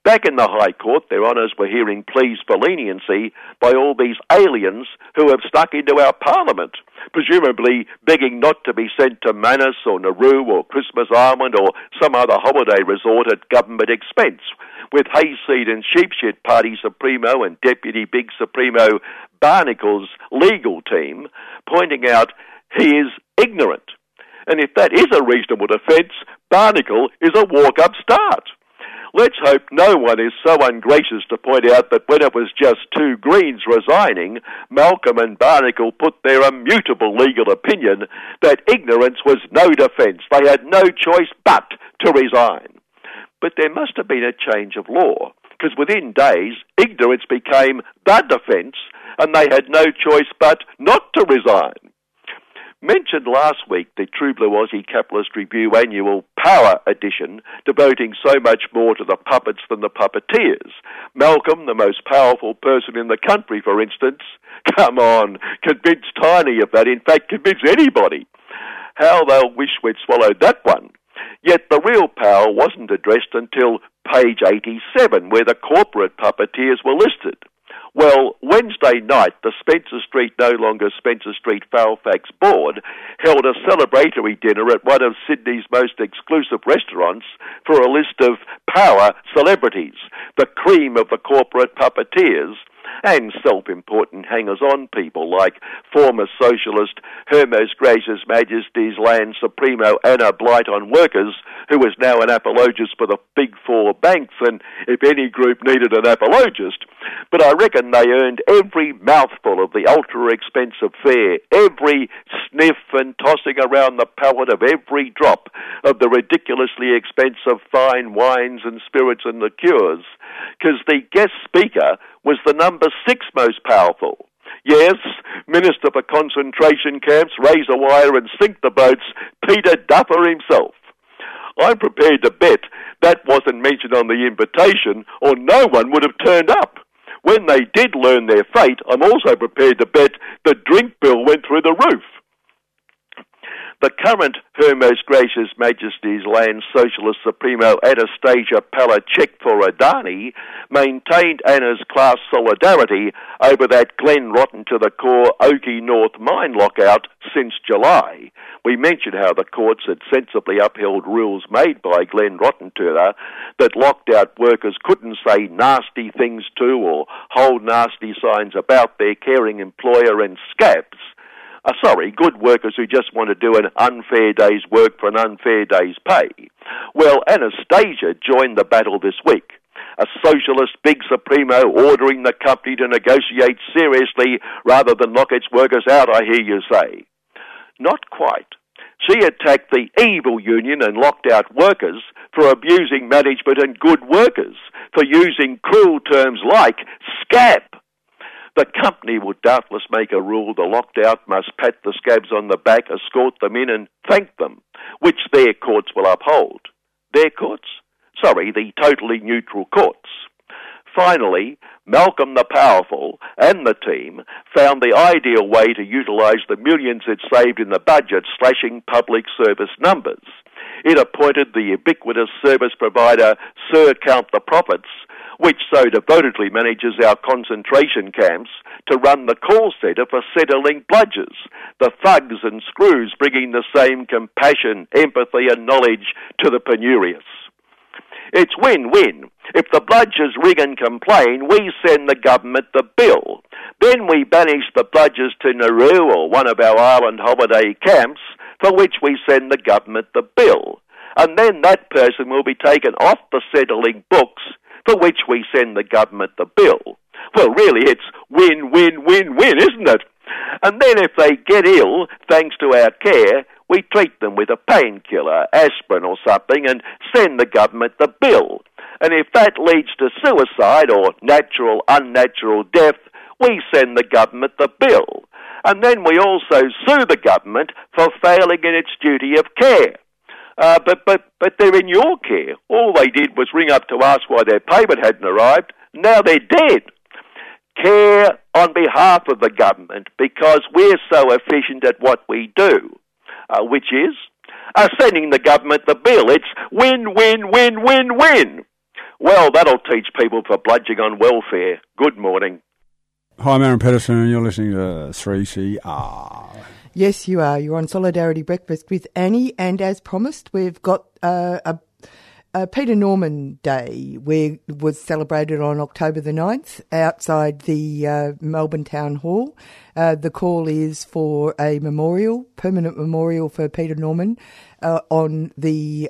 Back in the High Court, their honours were hearing pleas for leniency by all these aliens who have stuck into our Parliament, presumably begging not to be sent to Manus or Nauru or Christmas Island or some other holiday resort at government expense, with Hayseed and Sheepshit Party Supremo and Deputy Big Supremo Barnacle's legal team pointing out he is ignorant. And if that is a reasonable defence, Barnacle is a walk-up start. Let's hope no one is so ungracious to point out that when it was just two Greens resigning, Malcolm and Barnacle put their immutable legal opinion that ignorance was no defence. They had no choice but to resign. But there must have been a change of law, because within days, ignorance became the defence, and they had no choice but not to resign. Mentioned last week, the True Blue Aussie Capitalist Review annual Power Edition, devoting so much more to the puppets than the puppeteers. Malcolm, the most powerful person in the country, for instance. Come on, convince Tiny of that. In fact, convince anybody. How they'll wish we'd swallowed that one. Yet the real power wasn't addressed until page 87, where the corporate puppeteers were listed. Well, Wednesday night, the Spencer Street, no longer Spencer Street, Fairfax board held a celebratory dinner at one of Sydney's most exclusive restaurants for a list of power celebrities, the cream of the corporate puppeteers and self-important hangers-on people like former socialist Hermes Gracious Majesty's Land Supremo Anna Blight on Workers, who is now an apologist for the big four banks, and if any group needed an apologist. But I reckon they earned every mouthful of the ultra-expensive fare, every sniff and tossing around the palate of every drop of the ridiculously expensive fine wines and spirits and liqueurs, because the guest speaker was the number 6 most powerful. Yes, Minister for Concentration Camps, Razor Wire and Sink the Boats, Peter Duffer himself. I'm prepared to bet that wasn't mentioned on the invitation, or no one would have turned up. When they did learn their fate, I'm also prepared to bet the drink bill went through the roof. The current Her Most Gracious Majesty's Land Socialist Supremo Anastasia Palachik-Foradani maintained Anna's class solidarity over that Glen Rotten to the core Oakey North mine lockout since July. We mentioned how the courts had sensibly upheld rules made by Glen Rotten to her that locked out workers couldn't say nasty things to or hold nasty signs about their caring employer and scabs. Good workers who just want to do an unfair day's work for an unfair day's pay. Well, Anastasia joined the battle this week. A socialist big supremo ordering the company to negotiate seriously rather than lock its workers out, I hear you say. Not quite. She attacked the evil union and locked out workers for abusing management and good workers, for using cruel terms like scab. The company will doubtless make a rule the locked out must pat the scabs on the back, escort them in and thank them, which their courts will uphold. Their courts? The totally neutral courts. Finally, Malcolm the Powerful and the team found the ideal way to utilise the millions it saved in the budget, slashing public service numbers. It appointed the ubiquitous service provider Sir Count the Profits which so devotedly manages our concentration camps to run the call centre for centre-link bludgers, the thugs and screws bringing the same compassion, empathy and knowledge to the penurious. It's win-win. If the bludgers ring and complain, we send the government the bill. Then we banish the bludgers to Nauru or one of our island holiday camps, for which we send the government the bill. And then that person will be taken off the settling books, for which we send the government the bill. Well, really, it's win-win-win-win, isn't it? And then if they get ill, thanks to our care, we treat them with a painkiller, aspirin or something, and send the government the bill. And if that leads to suicide or natural, unnatural death, we send the government the bill. And then we also sue the government for failing in its duty of care. But they're in your care. All they did was ring up to ask why their payment hadn't arrived. Now they're dead. Care on behalf of the government, because we're so efficient at what we do, which is sending the government the bill. It's win, win, win, win, win. Well, that'll teach people for bludging on welfare. Good morning. Hi, I'm Aaron Patterson, and you're listening to 3CR. Yes, you are. You're on Solidarity Breakfast with Annie, and as promised, we've got a Peter Norman Day, where was celebrated on October the 9th outside the Melbourne Town Hall. The call is for a memorial, permanent memorial for Peter Norman on the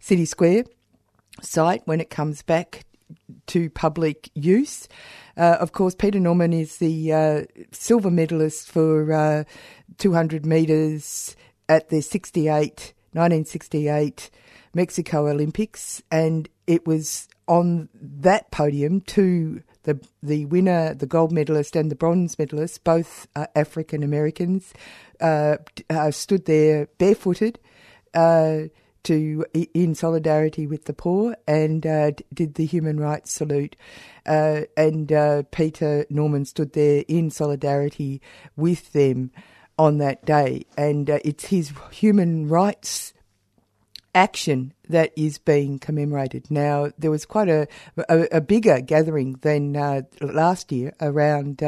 City Square site when it comes back to public use. Of course, Peter Norman is the silver medalist for 200 metres at the 1968 Mexico Olympics, and it was on that podium to the winner, the gold medalist and the bronze medalist, both African Americans, stood there barefooted in solidarity with the poor, and did the human rights salute. And Peter Norman stood there in solidarity with them on that day. And it's his human rights action that is being commemorated. Now, there was quite a bigger gathering than last year around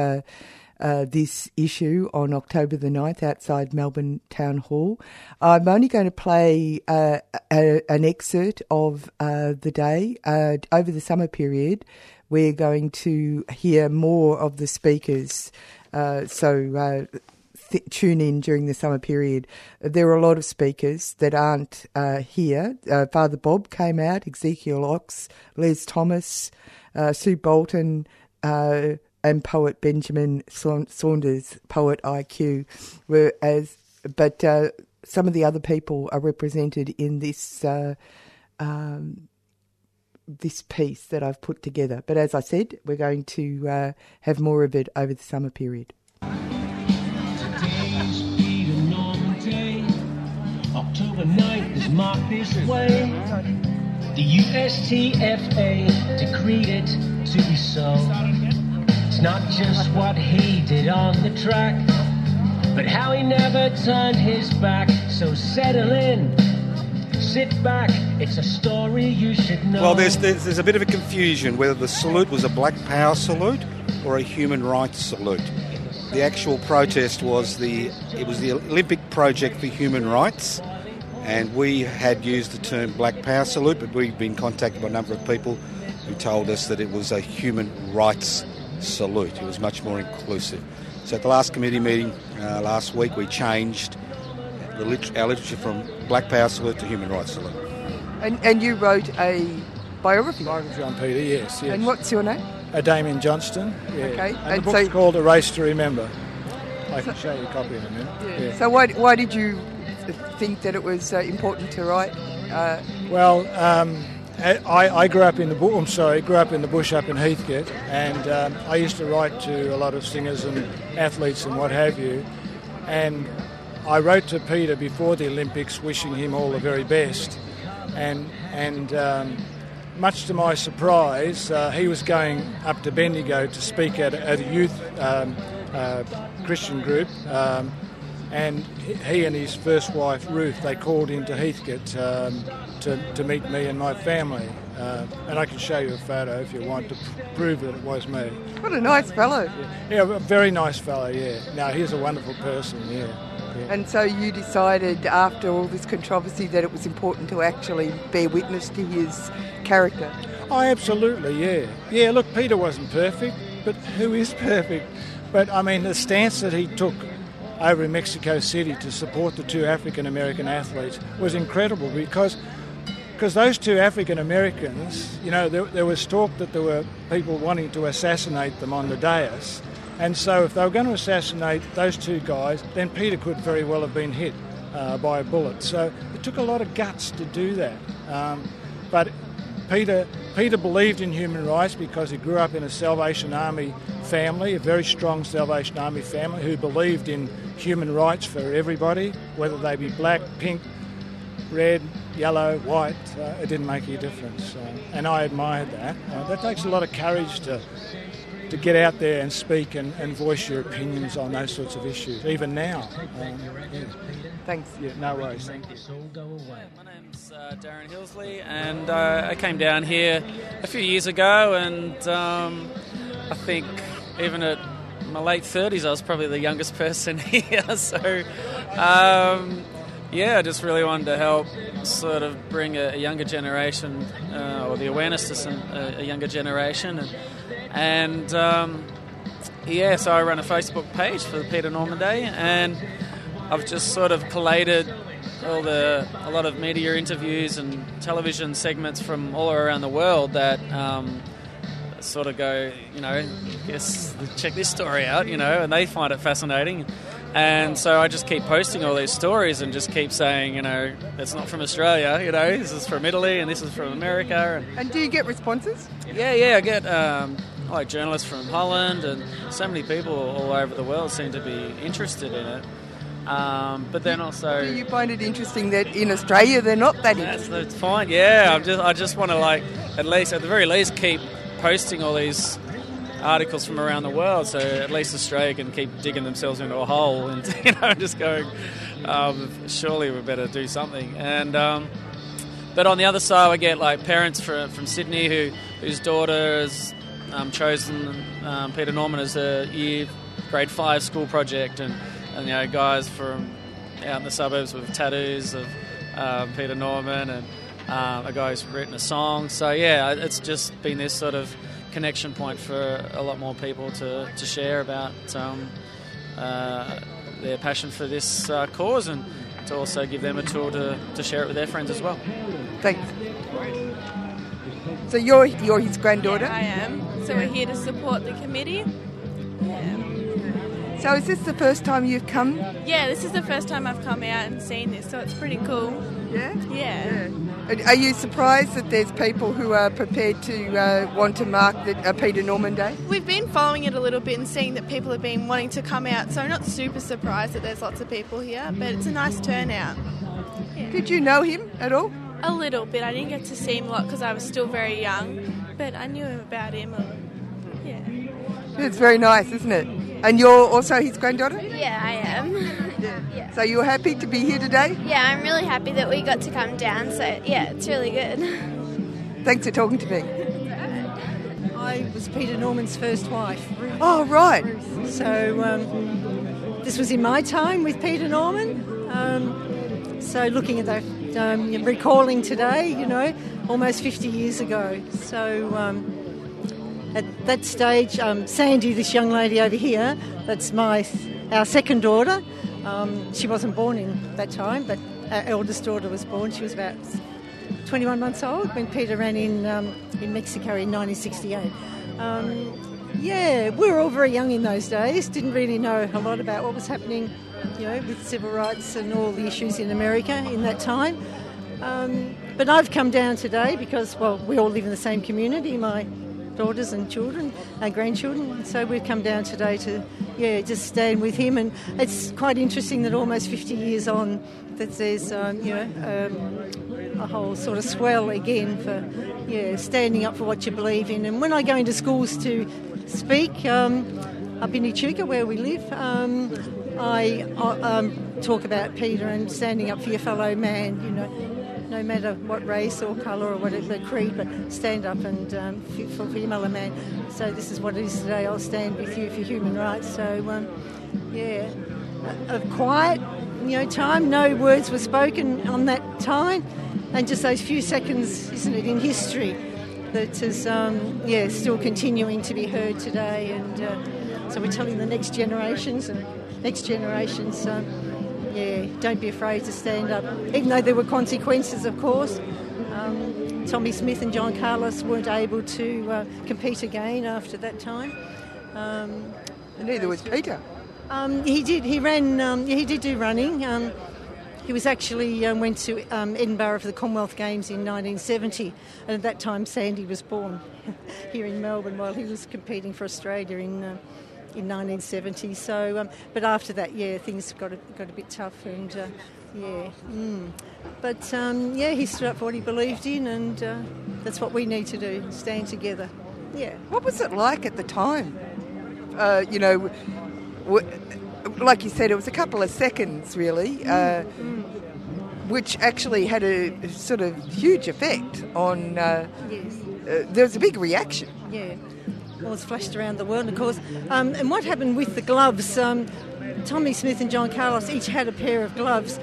this issue on October the 9th outside Melbourne Town Hall. I'm only going to play an excerpt of the day. Over the summer period, we're going to hear more of the speakers. Tune in during the summer period. There are a lot of speakers that aren't here. Father Bob came out, Ezekiel Ox, Les Thomas, Sue Bolton, and poet Benjamin Saunders, poet IQ, but some of the other people are represented in this this piece that I've put together. But as I said, we're going to have more of it over the summer period. Today's Peter Norman Day. October 9th is marked this way. The USTFA decreed it to be so. It's not just what he did on the track, but how he never turned his back. So settle in, sit back, it's a story you should know. Well, there's a bit of a confusion whether the salute was a black power salute or a human rights salute. The actual protest was the Olympic Project for Human Rights, and we had used the term black power salute, but we've been contacted by a number of people who told us that it was a human rights salute. It was much more inclusive. So at the last committee meeting last week, we changed our literature from black power salute to human rights salute. And you wrote a biography on Peter, yes. And what's your name? Damien Johnston. Yeah. Okay. And the book's called A Race to Remember. I can show you a copy in a minute. Yeah. Yeah. So why did you think that it was important to write? I grew up in the bush up in Heathcote, and I used to write to a lot of singers and athletes and what have you. And I wrote to Peter before the Olympics, wishing him all the very best, and much to my surprise, he was going up to Bendigo to speak at a youth Christian group and he and his first wife, Ruth, they called into Heathcote to meet me and my family. And I can show you a photo if you want to prove that it was me. What a nice fellow. Yeah, a very nice fellow, yeah. No, he's a wonderful person, yeah. And so you decided after all this controversy that it was important to actually bear witness to his character? Oh, absolutely, yeah. Yeah, look, Peter wasn't perfect, but who is perfect? But, I mean, the stance that he took over in Mexico City to support the two African-American athletes was incredible because those two African-Americans, you know, there was talk that there were people wanting to assassinate them on the dais. And so if they were going to assassinate those two guys, then Peter could very well have been hit by a bullet. So it took a lot of guts to do that. But Peter believed in human rights because he grew up in a Salvation Army family, a very strong Salvation Army family who believed in human rights for everybody, whether they be black, pink, red, yellow, white. It didn't make any difference. And I admired that. That takes a lot of courage to get out there and speak and voice your opinions on those sorts of issues, even now. Yeah. Thanks. Yeah, no worries. Thank you. My name's Darren Hillsley, and I came down here a few years ago, and I think even at my late 30s, I was probably the youngest person here. So, yeah, I just really wanted to help sort of bring a younger generation, or the awareness to a younger generation. And so I run a Facebook page for the Peter Norman Day, and I've just sort of collated a lot of media interviews and television segments from all around the world that sort of go, you know, I guess check this story out, you know, and they find it fascinating. And so I just keep posting all these stories and just keep saying, you know, it's not from Australia, you know, this is from Italy and this is from America. And do you get responses? Yeah, I get like journalists from Holland, and so many people all over the world seem to be interested in it. But then also, do you find it interesting that in Australia they're not that interested? That's fine. Yeah, I just want to, like, at least at the very least, keep posting all these articles from around the world, so at least Australia can keep digging themselves into a hole and, you know, just going, surely we better do something. And but on the other side, I get like parents from Sydney whose daughter has chosen Peter Norman as a grade 5 school project, and you know, guys from out in the suburbs with tattoos of Peter Norman, and a guy who's written a song. So yeah, it's just been this sort of connection point for a lot more people to share about their passion for this cause, and to also give them a tool to share it with their friends as well. Thanks. So you're his granddaughter? Yeah, I am. So we're here to support the committee. Yeah. So is this the first time you've come? Yeah, this is the first time I've come out and seen this, so it's pretty cool. Yeah? Yeah. Are you surprised that there's people who are prepared to want to mark a Peter Norman Day? We've been following it a little bit and seeing that people have been wanting to come out, so I'm not super surprised that there's lots of people here, but it's a nice turnout. Yeah. Did you know him at all? A little bit. I didn't get to see him a lot because I was still very young, but I knew about him. Yeah. It's very nice, isn't it? And you're also his granddaughter? Yeah, I am. Yeah. So you're happy to be here today? Yeah, I'm really happy that we got to come down, so yeah, it's really good. Thanks for talking to me. I was Peter Norman's first wife, Ruth. Oh, right. Ruth. So this was in my time with Peter Norman. So looking at that, recalling today, you know, almost 50 years ago. So at that stage, Sandy, this young lady over here, that's our second daughter. She wasn't born in that time, but our eldest daughter was born. She was about 21 months old when Peter ran in Mexico in 1968. Yeah, we were all very young in those days, didn't really know a lot about what was happening, you know, with civil rights and all the issues in America in that time. But I've come down today because, well, we all live in the same community, my daughters and children and grandchildren, so we've come down today to just stand with him. And it's quite interesting that almost 50 years on that there's a whole sort of swell again for standing up for what you believe in. And when I go into schools to speak up in Echuca where we live, I talk about Peter and standing up for your fellow man, you know, no matter what race or colour or whatever creed, but stand up and for your fellow man. So this is what it is today. I'll stand with you for human rights. So, yeah, a quiet, you know, time. No words were spoken on that time, and just those few seconds, isn't it, in history that is, yeah, still continuing to be heard today. And so we're telling the next generations and next generations. Yeah, don't be afraid to stand up, even though there were consequences, of course. Tommy Smith and John Carlos weren't able to compete again after that time. And neither was Peter. He did. He ran. He did do running. He was actually went to Edinburgh for the Commonwealth Games in 1970, and at that time Sandy was born here in Melbourne while he was competing for Australia in 1970. So, but after that, yeah, things got a bit tough, and yeah. But yeah, he stood up for what he believed in, and that's what we need to do: stand together. Yeah. What was it like at the time? You know, like you said, it was a couple of seconds, really, which actually had a sort of huge effect on. Yes. There was a big reaction. Yeah. Well, it's flashed around the world, of course. And what happened with the gloves? Tommy Smith and John Carlos each had a pair of gloves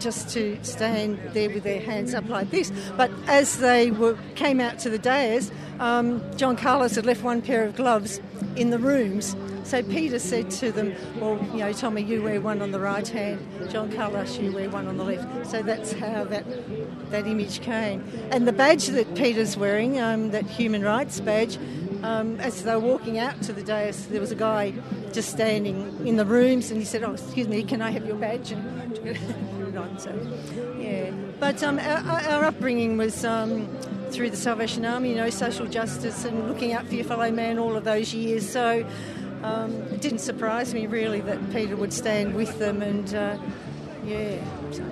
just to stand there with their hands up like this. But as they came out to the dais, John Carlos had left one pair of gloves in the rooms. So Peter said to them, well, you know, Tommy, you wear one on the right hand. John Carlos, you wear one on the left. So that's how that image came. And the badge that Peter's wearing, that human rights badge, as they were walking out to the dais, there was a guy just standing in the rooms, and he said, oh, excuse me, can I have your badge? And took it on, so, yeah. But our upbringing was through the Salvation Army, you know, social justice and looking out for your fellow man all of those years. So it didn't surprise me, really, that Peter would stand with them and, yeah. So.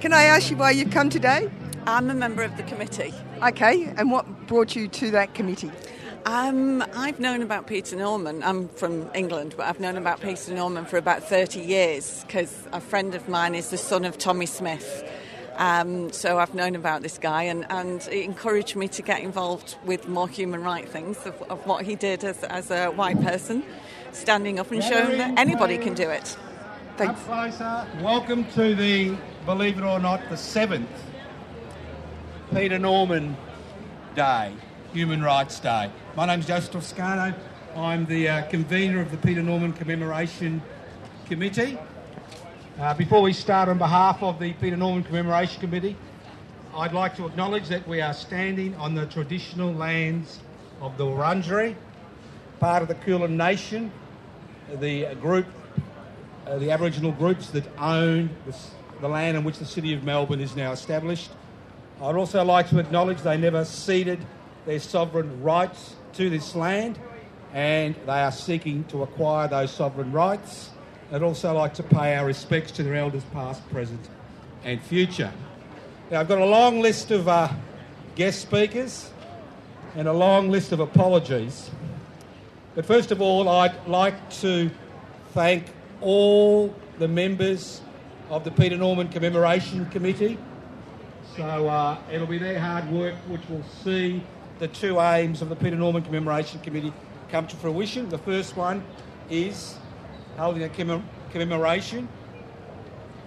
Can I ask you why you've come today? I'm a member of the committee. Okay, and what brought you to that committee? I've known about Peter Norman. I'm from England, but I've known about Peter Norman for about 30 years because a friend of mine is the son of Tommy Smith. So I've known about this guy, and it encouraged me to get involved with more human rights things of what he did as a white person, standing up and showing that anybody can do it. Thanks. Up closer. Welcome to the, believe it or not, the 7th Peter Norman Day, Human Rights Day. My name's Joseph Toscano. I'm the convener of the Peter Norman Commemoration Committee. Before we start, on behalf of the Peter Norman Commemoration Committee, I'd like to acknowledge that we are standing on the traditional lands of the Wurundjeri, part of the Kulin Nation, the group, the Aboriginal groups that own the land on which the City of Melbourne is now established. I'd also like to acknowledge they never ceded their sovereign rights to this land, and they are seeking to acquire those sovereign rights. I'd also like to pay our respects to their elders past, present and future. Now, I've got a long list of guest speakers and a long list of apologies. But first of all, I'd like to thank all the members of the Peter Norman Commemoration Committee. So it'll be their hard work which will see the two aims of the Peter Norman Commemoration Committee come to fruition. The first one is holding a commemoration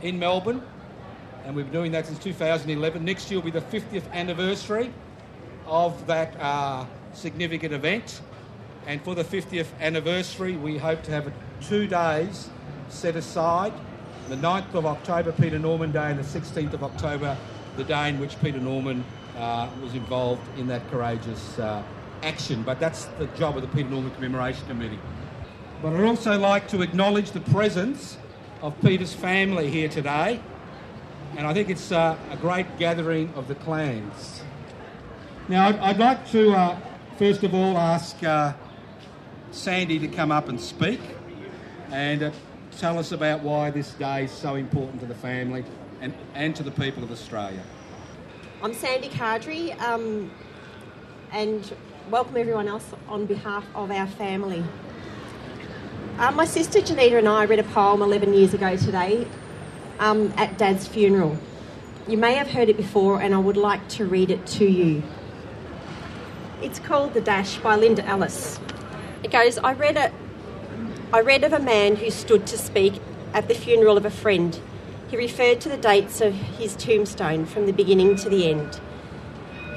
in Melbourne, and we've been doing that since 2011. Next year will be the 50th anniversary of that significant event, and for the 50th anniversary we hope to have 2 days set aside, the 9th of October, Peter Norman Day, and the 16th of October, the day in which Peter Norman was involved in that courageous action. But that's the job of the Peter Norman Commemoration Committee. But I'd also like to acknowledge the presence of Peter's family here today, and I think it's a great gathering of the clans. Now, I'd like to, first of all, ask Sandy to come up and speak and tell us about why this day is so important to the family and to the people of Australia. I'm Sandy Cardrey, and welcome everyone else on behalf of our family. My sister Janita and I read a poem 11 years ago today at Dad's funeral. You may have heard it before, and I would like to read it to you. It's called The Dash by Linda Ellis. It goes, I read of a man who stood to speak at the funeral of a friend. He referred to the dates of his tombstone from the beginning to the end.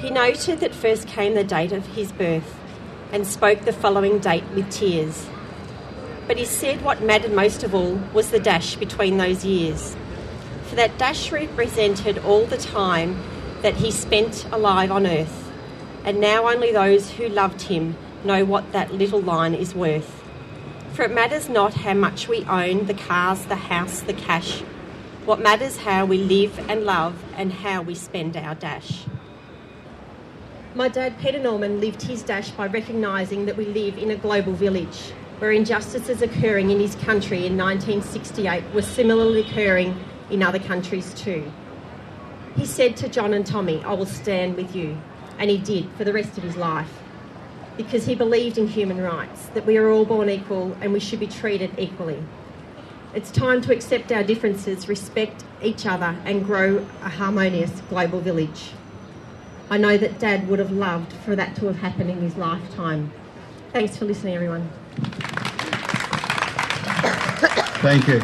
He noted that first came the date of his birth and spoke the following date with tears. But he said what mattered most of all was the dash between those years. For that dash represented all the time that he spent alive on earth. And now only those who loved him know what that little line is worth. For it matters not how much we own, the cars, the house, the cash. What matters how we live and love and how we spend our dash. My dad, Peter Norman, lived his dash by recognising that we live in a global village, where injustices occurring in his country in 1968 were similarly occurring in other countries too. He said to John and Tommy, "I will stand with you." And he did for the rest of his life, because he believed in human rights, that we are all born equal and we should be treated equally. It's time to accept our differences, respect each other and grow a harmonious global village. I know that Dad would have loved for that to have happened in his lifetime. Thanks for listening, everyone. Thank you.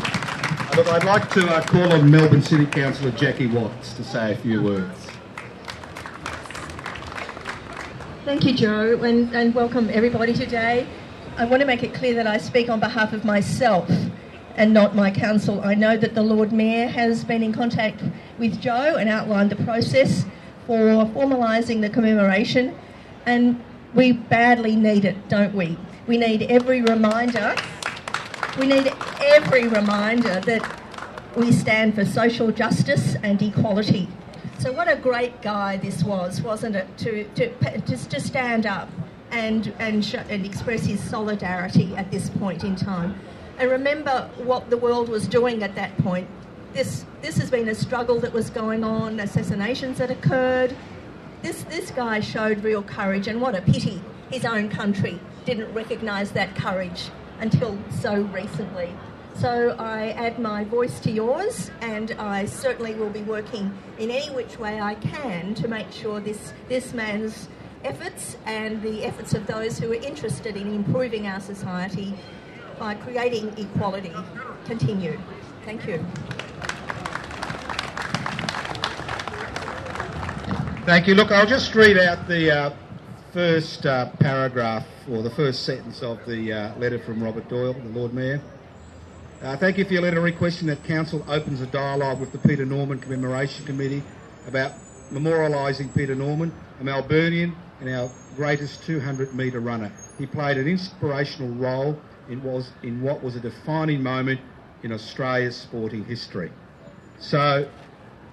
Look, I'd like to call on Melbourne City Councillor Jackie Watts to say a few words. Thank you, Joe, and welcome everybody today. I want to make it clear that I speak on behalf of myself and not my council. I know that the Lord Mayor has been in contact with Joe and outlined the process for formalising the commemoration, and we badly need it, don't we? We need every reminder. We need every reminder that we stand for social justice and equality. So what a great guy this was, wasn't it? To stand up and express his solidarity at this point in time. And remember what the world was doing at that point. This has been a struggle that was going on, assassinations that occurred. This guy showed real courage, and what a pity his own country didn't recognise that courage until so recently. So I add my voice to yours, and I certainly will be working in any which way I can to make sure this man's efforts and the efforts of those who are interested in improving our society by creating equality continue. Thank you. Thank you. Look, I'll just read out the first paragraph, or the first sentence of the letter from Robert Doyle, the Lord Mayor. Thank you for your letter requesting that Council opens a dialogue with the Peter Norman Commemoration Committee about memorialising Peter Norman, a Melburnian and our greatest 200-metre runner. He played an inspirational role in what was a defining moment in Australia's sporting history. So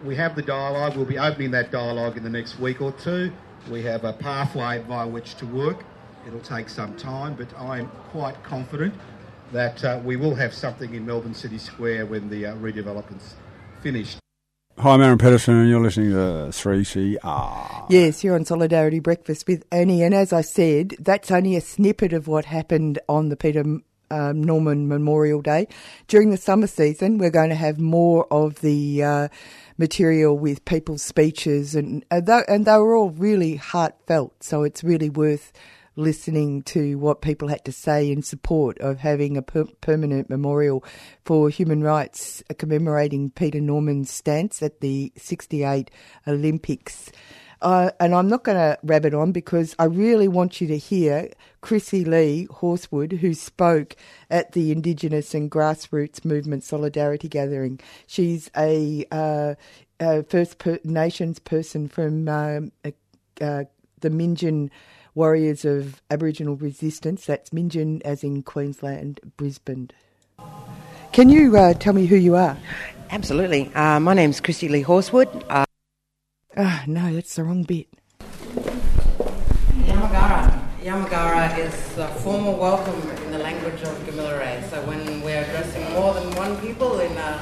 we have the dialogue. We'll be opening that dialogue in the next week or two. We have a pathway by which to work. It'll take some time, but I'm quite confident that we will have something in Melbourne City Square when the redevelopment's finished. Hi, I'm Aaron Patterson, and you're listening to 3CR. Yes, you're on Solidarity Breakfast with Annie, and as I said, that's only a snippet of what happened on the Peter Norman Memorial Day. During the summer season, we're going to have more of the material with people's speeches, and they were all really heartfelt, so it's really worth listening to what people had to say in support of having a permanent memorial for human rights, commemorating Peter Norman's stance at the 68 Olympics. And I'm not going to rabbit on, because I really want you to hear Christy Lee Horswood, who spoke at the Indigenous and Grassroots Movement Solidarity Gathering. She's a First Nations person from the Meanjin Warriors of Aboriginal Resistance. That's Meanjin, as in Queensland, Brisbane. Can you tell me who you are? Absolutely. My name's Christy Lee Horswood. Oh, no, that's the wrong bit. Yamagara. Yamagara is the formal welcome in the language of Gamilaraay. So when we're addressing more than one people in an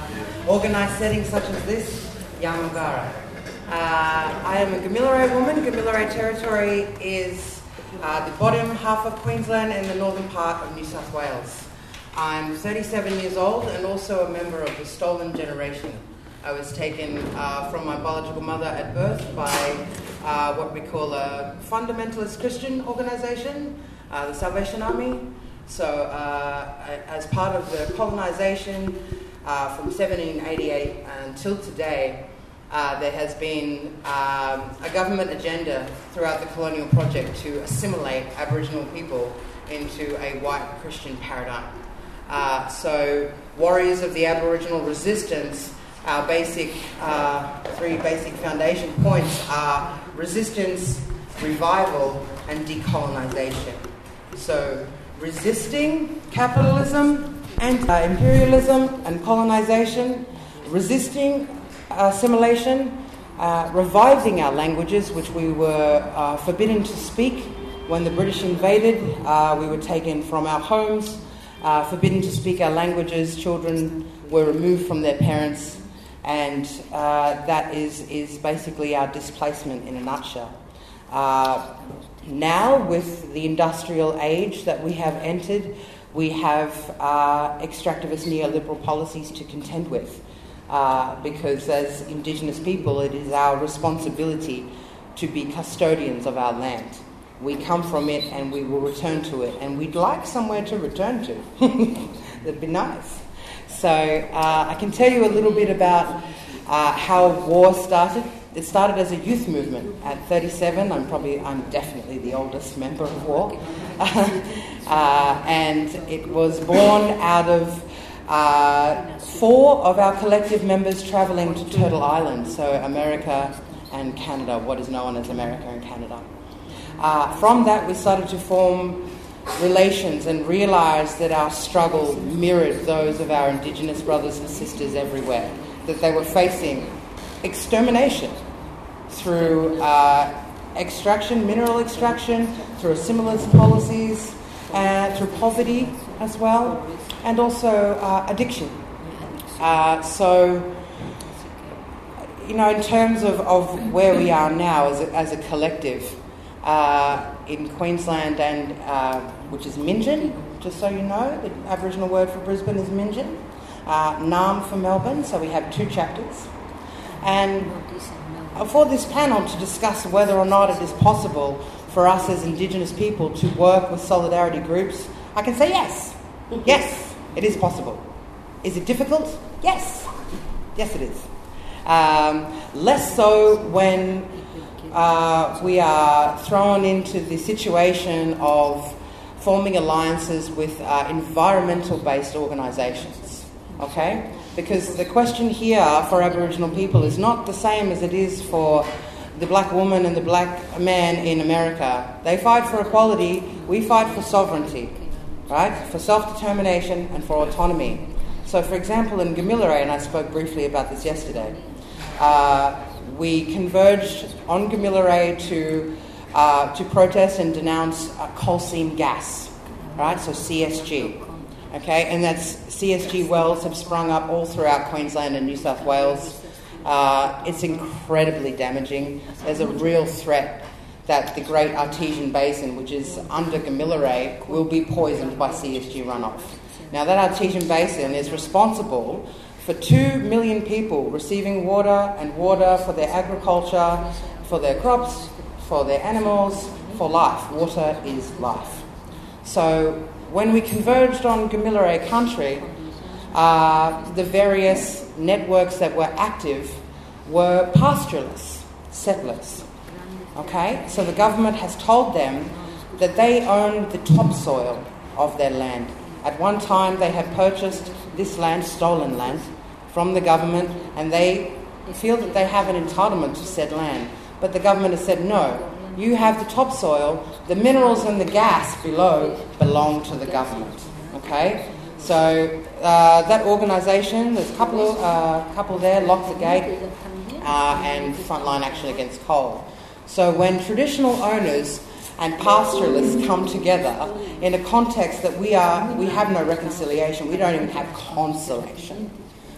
organised setting such as this, Yamagara. I am a Gamilaraay woman. Gamilaraay territory is the bottom half of Queensland and the northern part of New South Wales. I'm 37 years old and also a member of the Stolen Generation. I was taken from my biological mother at birth by what we call a fundamentalist Christian organization, the Salvation Army. So as part of the colonization from 1788 until today, there has been a government agenda throughout the colonial project to assimilate Aboriginal people into a white Christian paradigm. So warriors of the Aboriginal resistance, our basic, three basic foundation points are resistance, revival, and decolonization. So resisting capitalism, anti-imperialism, and colonization, resisting assimilation, reviving our languages, which we were forbidden to speak when the British invaded. We were taken from our homes, forbidden to speak our languages. Children were removed from their parents, and that is basically our displacement in a nutshell. Now, with the industrial age that we have entered, we have extractivist neoliberal policies to contend with. Because as Indigenous people, it is our responsibility to be custodians of our land. We come from it and we will return to it, and we'd like somewhere to return to. That'd be nice. So I can tell you a little bit about how war started. It started as a youth movement. At 37, I'm definitely the oldest member of war. And it was born out of four of our collective members travelling to Turtle Island, so America and Canada, what is known as America and Canada. From that, we started to form relations and realised that our struggle mirrored those of our Indigenous brothers and sisters everywhere, that they were facing extermination through extraction, mineral extraction, through assimilation policies, through poverty as well, and also addiction. So, you know, in terms of where we are now as a collective, in Queensland and, which is Meanjin, just so you know, the Aboriginal word for Brisbane is Meanjin, Nam for Melbourne, so we have two chapters. And for this panel to discuss whether or not it is possible for us as Indigenous people to work with solidarity groups, I can say yes. Yes, it is possible. Is it difficult? Yes. Yes, it is. Less so when we are thrown into the situation of forming alliances with environmental-based organisations, okay? Because the question here for Aboriginal people is not the same as it is for the black woman and the black man in America. They fight for equality, we fight for sovereignty. Right? For self-determination and for autonomy. So, for example, in Gamilaraay, and I spoke briefly about this yesterday, we converged on Gamilaraay to protest and denounce coal seam gas, right? So CSG, okay? And that's CSG wells have sprung up all throughout Queensland and New South Wales. It's incredibly damaging. There's a real threat that the Great Artesian Basin, which is under Gamilaraay, will be poisoned by CSG runoff. Now, that Artesian Basin is responsible for 2 million people receiving water and water for their agriculture, for their crops, for their animals, for life. Water is life. So when we converged on Gamilaraay country, the various networks that were active were pastoralists, settlers. Okay, so the government has told them that they own the topsoil of their land. At one time, they had purchased this land, stolen land, from the government, and they feel that they have an entitlement to said land. But the government has said, no, you have the topsoil, the minerals and the gas below belong to the government. Okay, so that organisation, there's a couple there, Lock the Gate, and Frontline Action Against Coal. So when traditional owners and pastoralists come together in a context that we have no reconciliation, we don't even have consolation,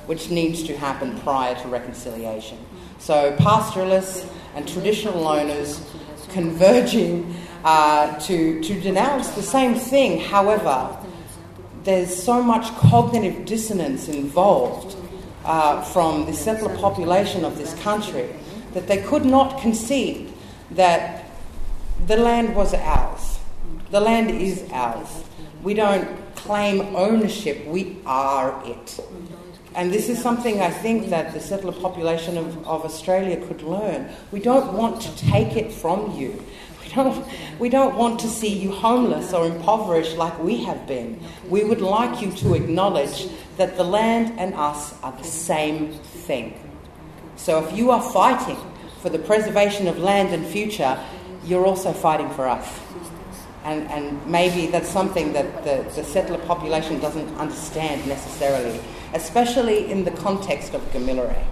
which needs to happen prior to reconciliation. So pastoralists and traditional owners converging to denounce the same thing. However, there's so much cognitive dissonance involved from the settler population of this country that they could not concede that the land was ours. The land is ours. We don't claim ownership, we are it. And this is something I think that the settler population of Australia could learn. We don't want to take it from you. We don't want to see you homeless or impoverished like we have been. We would like you to acknowledge that the land and us are the same thing. So if you are fighting for the preservation of land and future, you're also fighting for us. And maybe that's something that the settler population doesn't understand necessarily, especially in the context of Gamilaraay.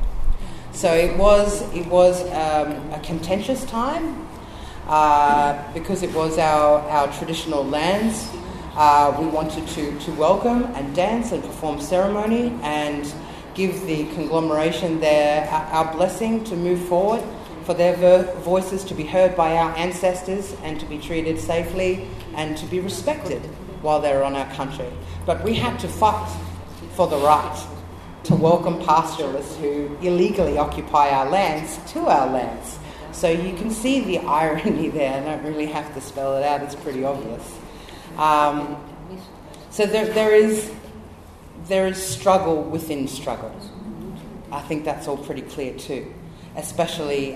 So it was a contentious time because it was our traditional lands. We wanted to welcome and dance and perform ceremony and give the conglomeration there our blessing to move forward, for their voices to be heard by our ancestors and to be treated safely and to be respected while they're on our country. But we had to fight for the right to welcome pastoralists who illegally occupy our lands to our lands. So you can see the irony there. I don't really have to spell it out. It's pretty obvious. So there is struggle within struggle. I think that's all pretty clear too, especially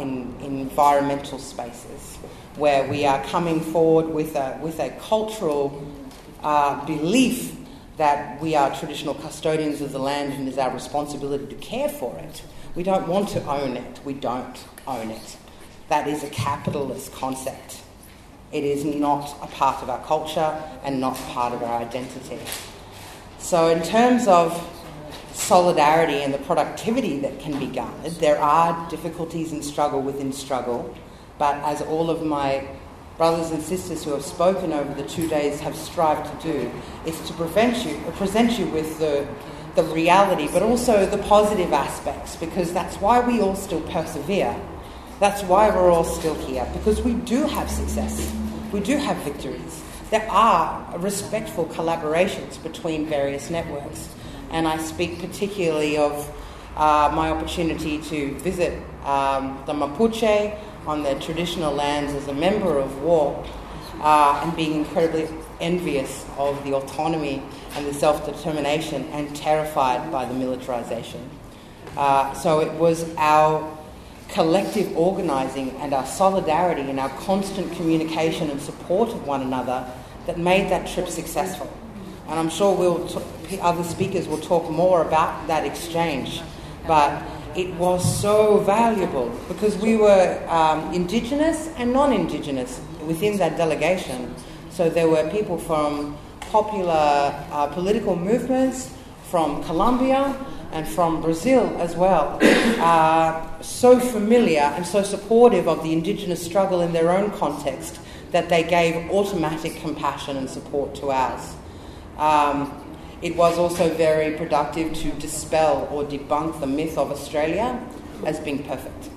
in environmental spaces where we are coming forward with a cultural belief that we are traditional custodians of the land and it's our responsibility to care for it. We don't want to own it. We don't own it. That is a capitalist concept. It is not a part of our culture and not part of our identity. So in terms of solidarity and the productivity that can be garnered, there are difficulties and struggle within struggle, but as all of my brothers and sisters who have spoken over the 2 days have strived to do, is to present you with the reality, but also the positive aspects, because that's why we all still persevere. That's why we're all still here, because we do have success. We do have victories. There are respectful collaborations between various networks. And I speak particularly of my opportunity to visit the Mapuche on their traditional lands as a member of WAR, and being incredibly envious of the autonomy and the self-determination and terrified by the militarisation. So it was our collective organising and our solidarity and our constant communication and support of one another that made that trip successful. And I'm sure other speakers will talk more about that exchange. But it was so valuable because we were Indigenous and non-Indigenous within that delegation. So there were people from popular political movements, from Colombia and from Brazil as well, so familiar and so supportive of the Indigenous struggle in their own context that they gave automatic compassion and support to ours. It was also very productive to dispel or debunk the myth of Australia as being perfect.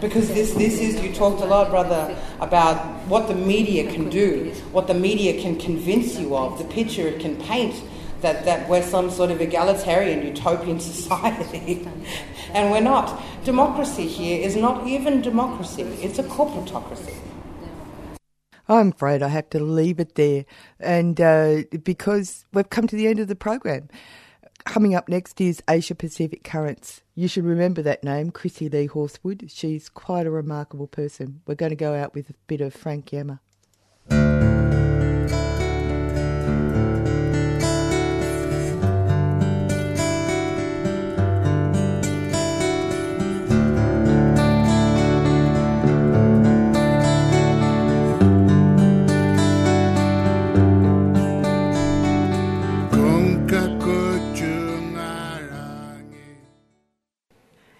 Because this is, you talked a lot, brother, about what the media can do, what the media can convince you of, the picture it can paint, that we're some sort of egalitarian utopian society. And we're not. Democracy here is not even democracy, it's a corporatocracy. I'm afraid I have to leave it there, and because we've come to the end of the program. Coming up next is Asia Pacific Currents. You should remember that name, Christy Lee Horswood. She's quite a remarkable person. We're going to go out with a bit of Frank Yammer.